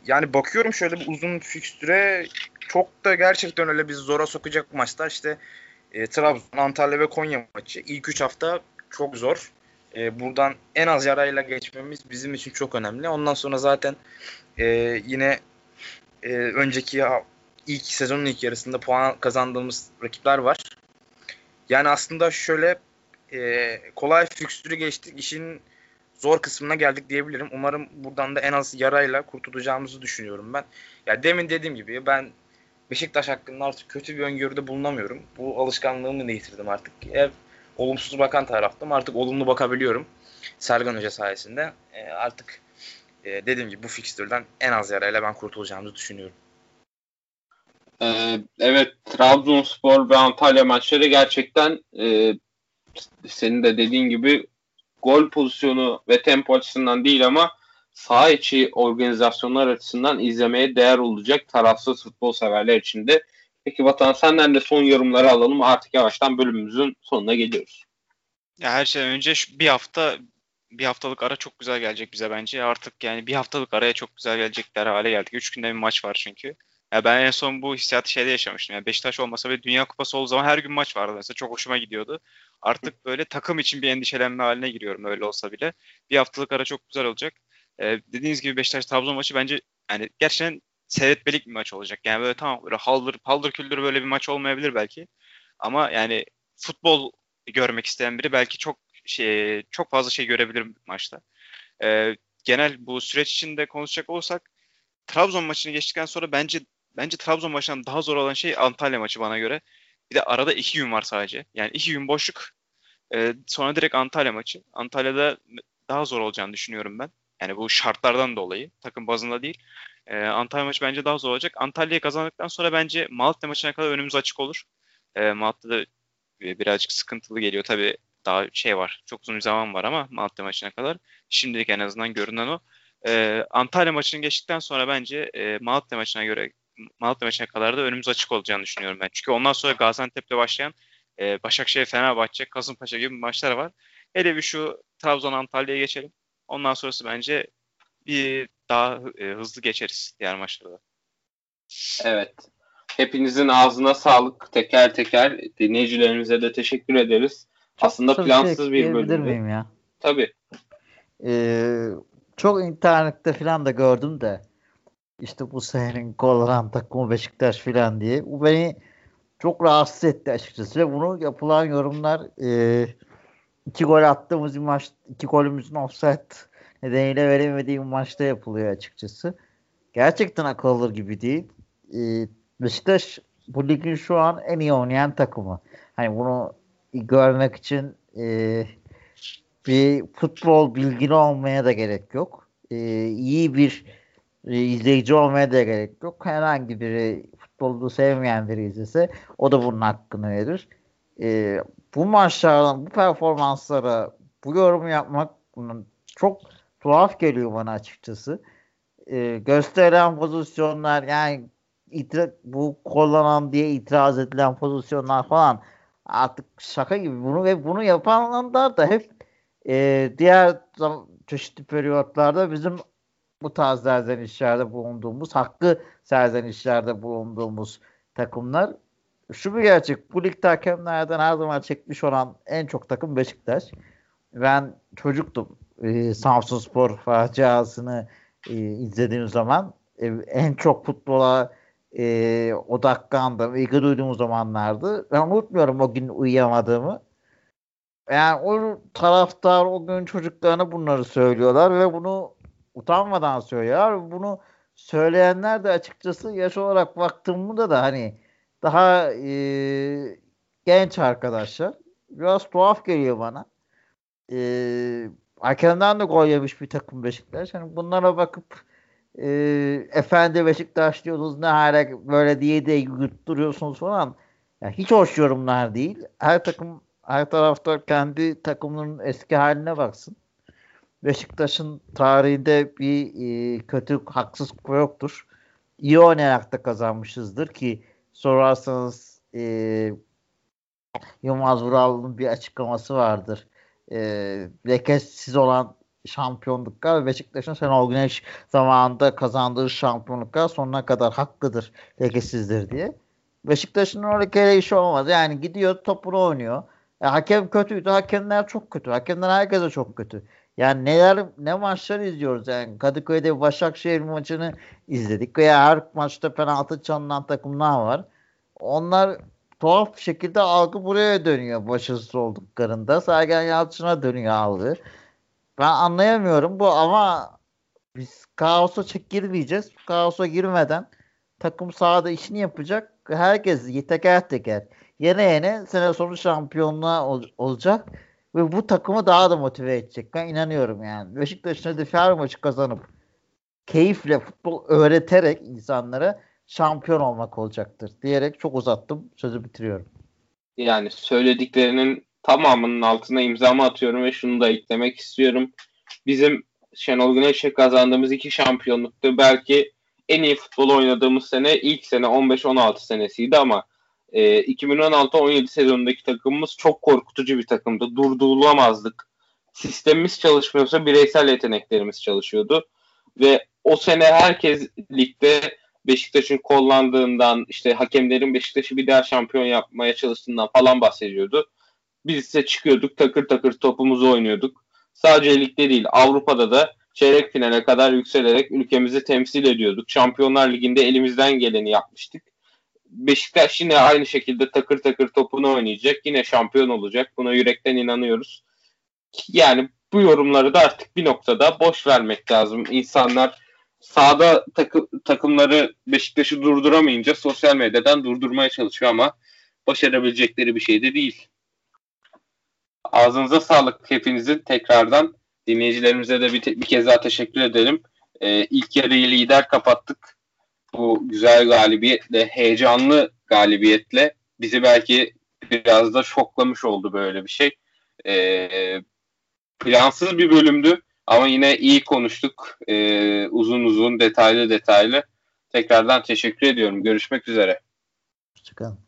Yani bakıyorum şöyle bir uzun fikstüre çok da gerçekten öyle bizi zora sokacak maçlar. İşte Trabzon, Antalya ve Konya maçı. İlk 3 hafta çok zor. Buradan en az yarayla geçmemiz bizim için çok önemli. Ondan sonra zaten yine önceki ilk sezonun ilk yarısında puan kazandığımız rakipler var. Yani aslında şöyle kolay fikstürü geçtik, işin zor kısmına geldik diyebilirim. Umarım buradan da en az yarayla kurtulacağımızı düşünüyorum ben. Ya demin dediğim gibi ben Beşiktaş hakkında artık kötü bir öngörüde bulunamıyorum. Bu alışkanlığımı da yitirdim artık. Olumsuz bakan taraftım. Artık olumlu bakabiliyorum. Sergen Hoca sayesinde. Artık dediğim gibi bu fikstürden en az yarayla ben kurtulacağımızı düşünüyorum. Evet, Trabzonspor ve Antalya maçları gerçekten senin de dediğin gibi gol pozisyonu ve tempo açısından değil ama saha içi organizasyonlar açısından izlemeye değer olacak tarafsız futbol severler için de. Peki Vatan, senden de son yorumları alalım. Artık yavaştan bölümümüzün sonuna geliyoruz. Ya her şeyden önce bir haftalık ara çok güzel gelecek bize bence. Artık yani bir haftalık araya çok güzel gelecekler hale geldik. 3 günde bir maç var çünkü. Ya ben en son bu hissiyatı şeyde yaşamıştım. Yani Beşiktaş olmasa ve Dünya Kupası olduğu zaman her gün maç vardı mesela. Çok hoşuma gidiyordu. Artık böyle takım için bir endişelenme haline giriyorum öyle olsa bile. Bir haftalık ara çok güzel olacak. Dediğiniz gibi Beşiktaş-Trabzon maçı bence yani gerçekten seyretmelik bir maç olacak. Yani böyle tamam böyle haldır küldür böyle bir maç olmayabilir belki. Ama yani futbol görmek isteyen biri belki çok fazla şey görebilir maçta. Genel bu süreç içinde konuşacak olsak Trabzon maçını geçtikten sonra bence Trabzon maçından daha zor olan şey Antalya maçı bana göre. Bir de arada 2 gün var sadece. Yani 2 gün boşluk. Sonra direkt Antalya maçı. Antalya'da daha zor olacağını düşünüyorum ben. Yani bu şartlardan dolayı. Takım bazında değil. Antalya maçı bence daha zor olacak. Antalya'yı kazandıktan sonra bence Malatya maçına kadar önümüz açık olur. Malatya'da birazcık sıkıntılı geliyor. Tabii daha şey var. Çok uzun bir zaman var ama Malatya maçına kadar. Şimdilik en azından görünen o. Antalya maçını geçtikten sonra bence Malatya maçına kadar da önümüz açık olacağını düşünüyorum ben. Çünkü ondan sonra Gaziantep'te başlayan Başakşehir, Fenerbahçe, Kasımpaşa gibi maçlar var. Hele bir şu Trabzon Antalya'ya geçelim. Ondan sonrası bence bir daha hızlı geçeriz diğer maçlarda. Evet. Hepinizin ağzına sağlık. Teker teker dinleyicilerimize de teşekkür ederiz. Aslında plansız bir bölümdü. Ya. Tabii. Çok internette filan da gördüm de işte bu senin kolaran takımı Beşiktaş filan diye. Bu beni çok rahatsız etti açıkçası. Ve bunu yapılan yorumlar iki gol attığımız bir maç, iki golümüzün offside nedeniyle veremediği bir maçta yapılıyor açıkçası. Gerçekten akıl alır gibi değil. Beşiktaş bu ligin şu an en iyi oynayan takımı. Hani bunu görmek için bir futbol bilgini olmaya da gerek yok. İyi bir izleyici olmaya da gerek yok. Herhangi biri futbolu sevmeyen biri izlese o da bunun hakkını verir. Bu maçlardan, bu performanslara bu yorumu yapmak çok tuhaf geliyor bana açıkçası. Gösterilen pozisyonlar, yani bu kollanan diye itiraz edilen pozisyonlar falan artık şaka gibi. Bunu yapanlar da hep diğer çeşitli periyotlarda bizim bu tarz serzenişlerde bulunduğumuz, hakkı serzenişlerde bulunduğumuz takımlar. Şu bir gerçek, bu ligde hakemlerden her zaman çekmiş olan en çok takım Beşiktaş. Ben çocuktum. Samsunspor faciasını izlediğim zaman en çok futbola odaklandım, ilgi duyduğum zamanlardı. Ben unutmuyorum o gün uyuyamadığımı. Yani o taraftar o gün çocuklarına bunları söylüyorlar ve bunu utanmadan söylüyorlar. Bunu söyleyenler de açıkçası yaş olarak baktığımda da hani daha genç arkadaşlar. Biraz tuhaf geliyor bana. Erkenden de gol yemiş bir takım Beşiktaş. Yani bunlara bakıp efendi Beşiktaş diyorsunuz, ne hale böyle diye de yutturuyorsunuz falan. Yani hiç hoş yorumlar değil. Her takım, her taraftar kendi takımının eski haline baksın. Beşiktaş'ın tarihinde bir kötü, haksız kupa yoktur. İyi oynayarak da kazanmışızdır ki sorarsanız Yılmaz Vural'ın bir açıklaması vardır. Leketsiz olan şampiyonluklar, Beşiktaş'ın Şenol Güneş zamanında kazandığı şampiyonluklar sonuna kadar haklıdır, lekesizdir diye. Beşiktaş'ın öyle kere işi olmaz. Yani gidiyor, topunu oynuyor. Hakem kötüydü. Hakemler çok kötü. Hakemler herkese çok kötü. Yani ne maçları izliyoruz. Yani Kadıköy'de Başakşehir maçını izledik. Veya her maçta penaltı çalınan takımlar var. Onlar tuhaf bir şekilde algı buraya dönüyor başarısız olduklarında. Sergen Yalçın'a dönüyor algı. Ben anlayamıyorum bu, ama biz kaosa girmeyeceğiz. Kaosa girmeden takım sahada işini yapacak. Herkes teker teker yene sene sonu şampiyonluğa olacak. Ve bu takımı daha da motive edecek. Ben inanıyorum yani. Beşiktaş'ın hedefi her maçı kazanıp keyifle futbol öğreterek insanlara şampiyon olmak olacaktır diyerek çok uzattım. Sözü bitiriyorum. Yani söylediklerinin tamamının altına imzamı atıyorum ve şunu da eklemek istiyorum. Bizim Şenol Güneş'e kazandığımız 2 şampiyonluktu. Belki en iyi futbol oynadığımız sene ilk sene 15-16 senesiydi ama 2016-17 sezonundaki takımımız çok korkutucu bir takımdı. Durdurulamazdık. Sistemimiz çalışmıyorsa bireysel yeteneklerimiz çalışıyordu. Ve o sene herkes ligde Beşiktaş'ın kollandığından, işte hakemlerin Beşiktaş'ı bir daha şampiyon yapmaya çalıştığından falan bahsediyordu. Biz ise çıkıyorduk, takır takır topumuzu oynuyorduk. Sadece ligde değil, Avrupa'da da çeyrek finale kadar yükselerek ülkemizi temsil ediyorduk. Şampiyonlar Ligi'nde elimizden geleni yapmıştık. Beşiktaş yine aynı şekilde takır takır topunu oynayacak. Yine şampiyon olacak. Buna yürekten inanıyoruz. Yani bu yorumları da artık bir noktada boş vermek lazım. İnsanlar sahada takımları Beşiktaş'ı durduramayınca sosyal medyadan durdurmaya çalışıyor ama başarabilecekleri bir şey de değil. Ağzınıza sağlık hepinizi tekrardan. Dinleyicilerimize de bir kez daha teşekkür edelim. İlk yarıyı lider kapattık. Bu güzel galibiyetle, heyecanlı galibiyetle bizi belki biraz da şoklamış oldu böyle bir şey. Plansız bir bölümdü ama yine iyi konuştuk. Uzun uzun, detaylı detaylı. Tekrardan teşekkür ediyorum. Görüşmek üzere. Hoşçakalın.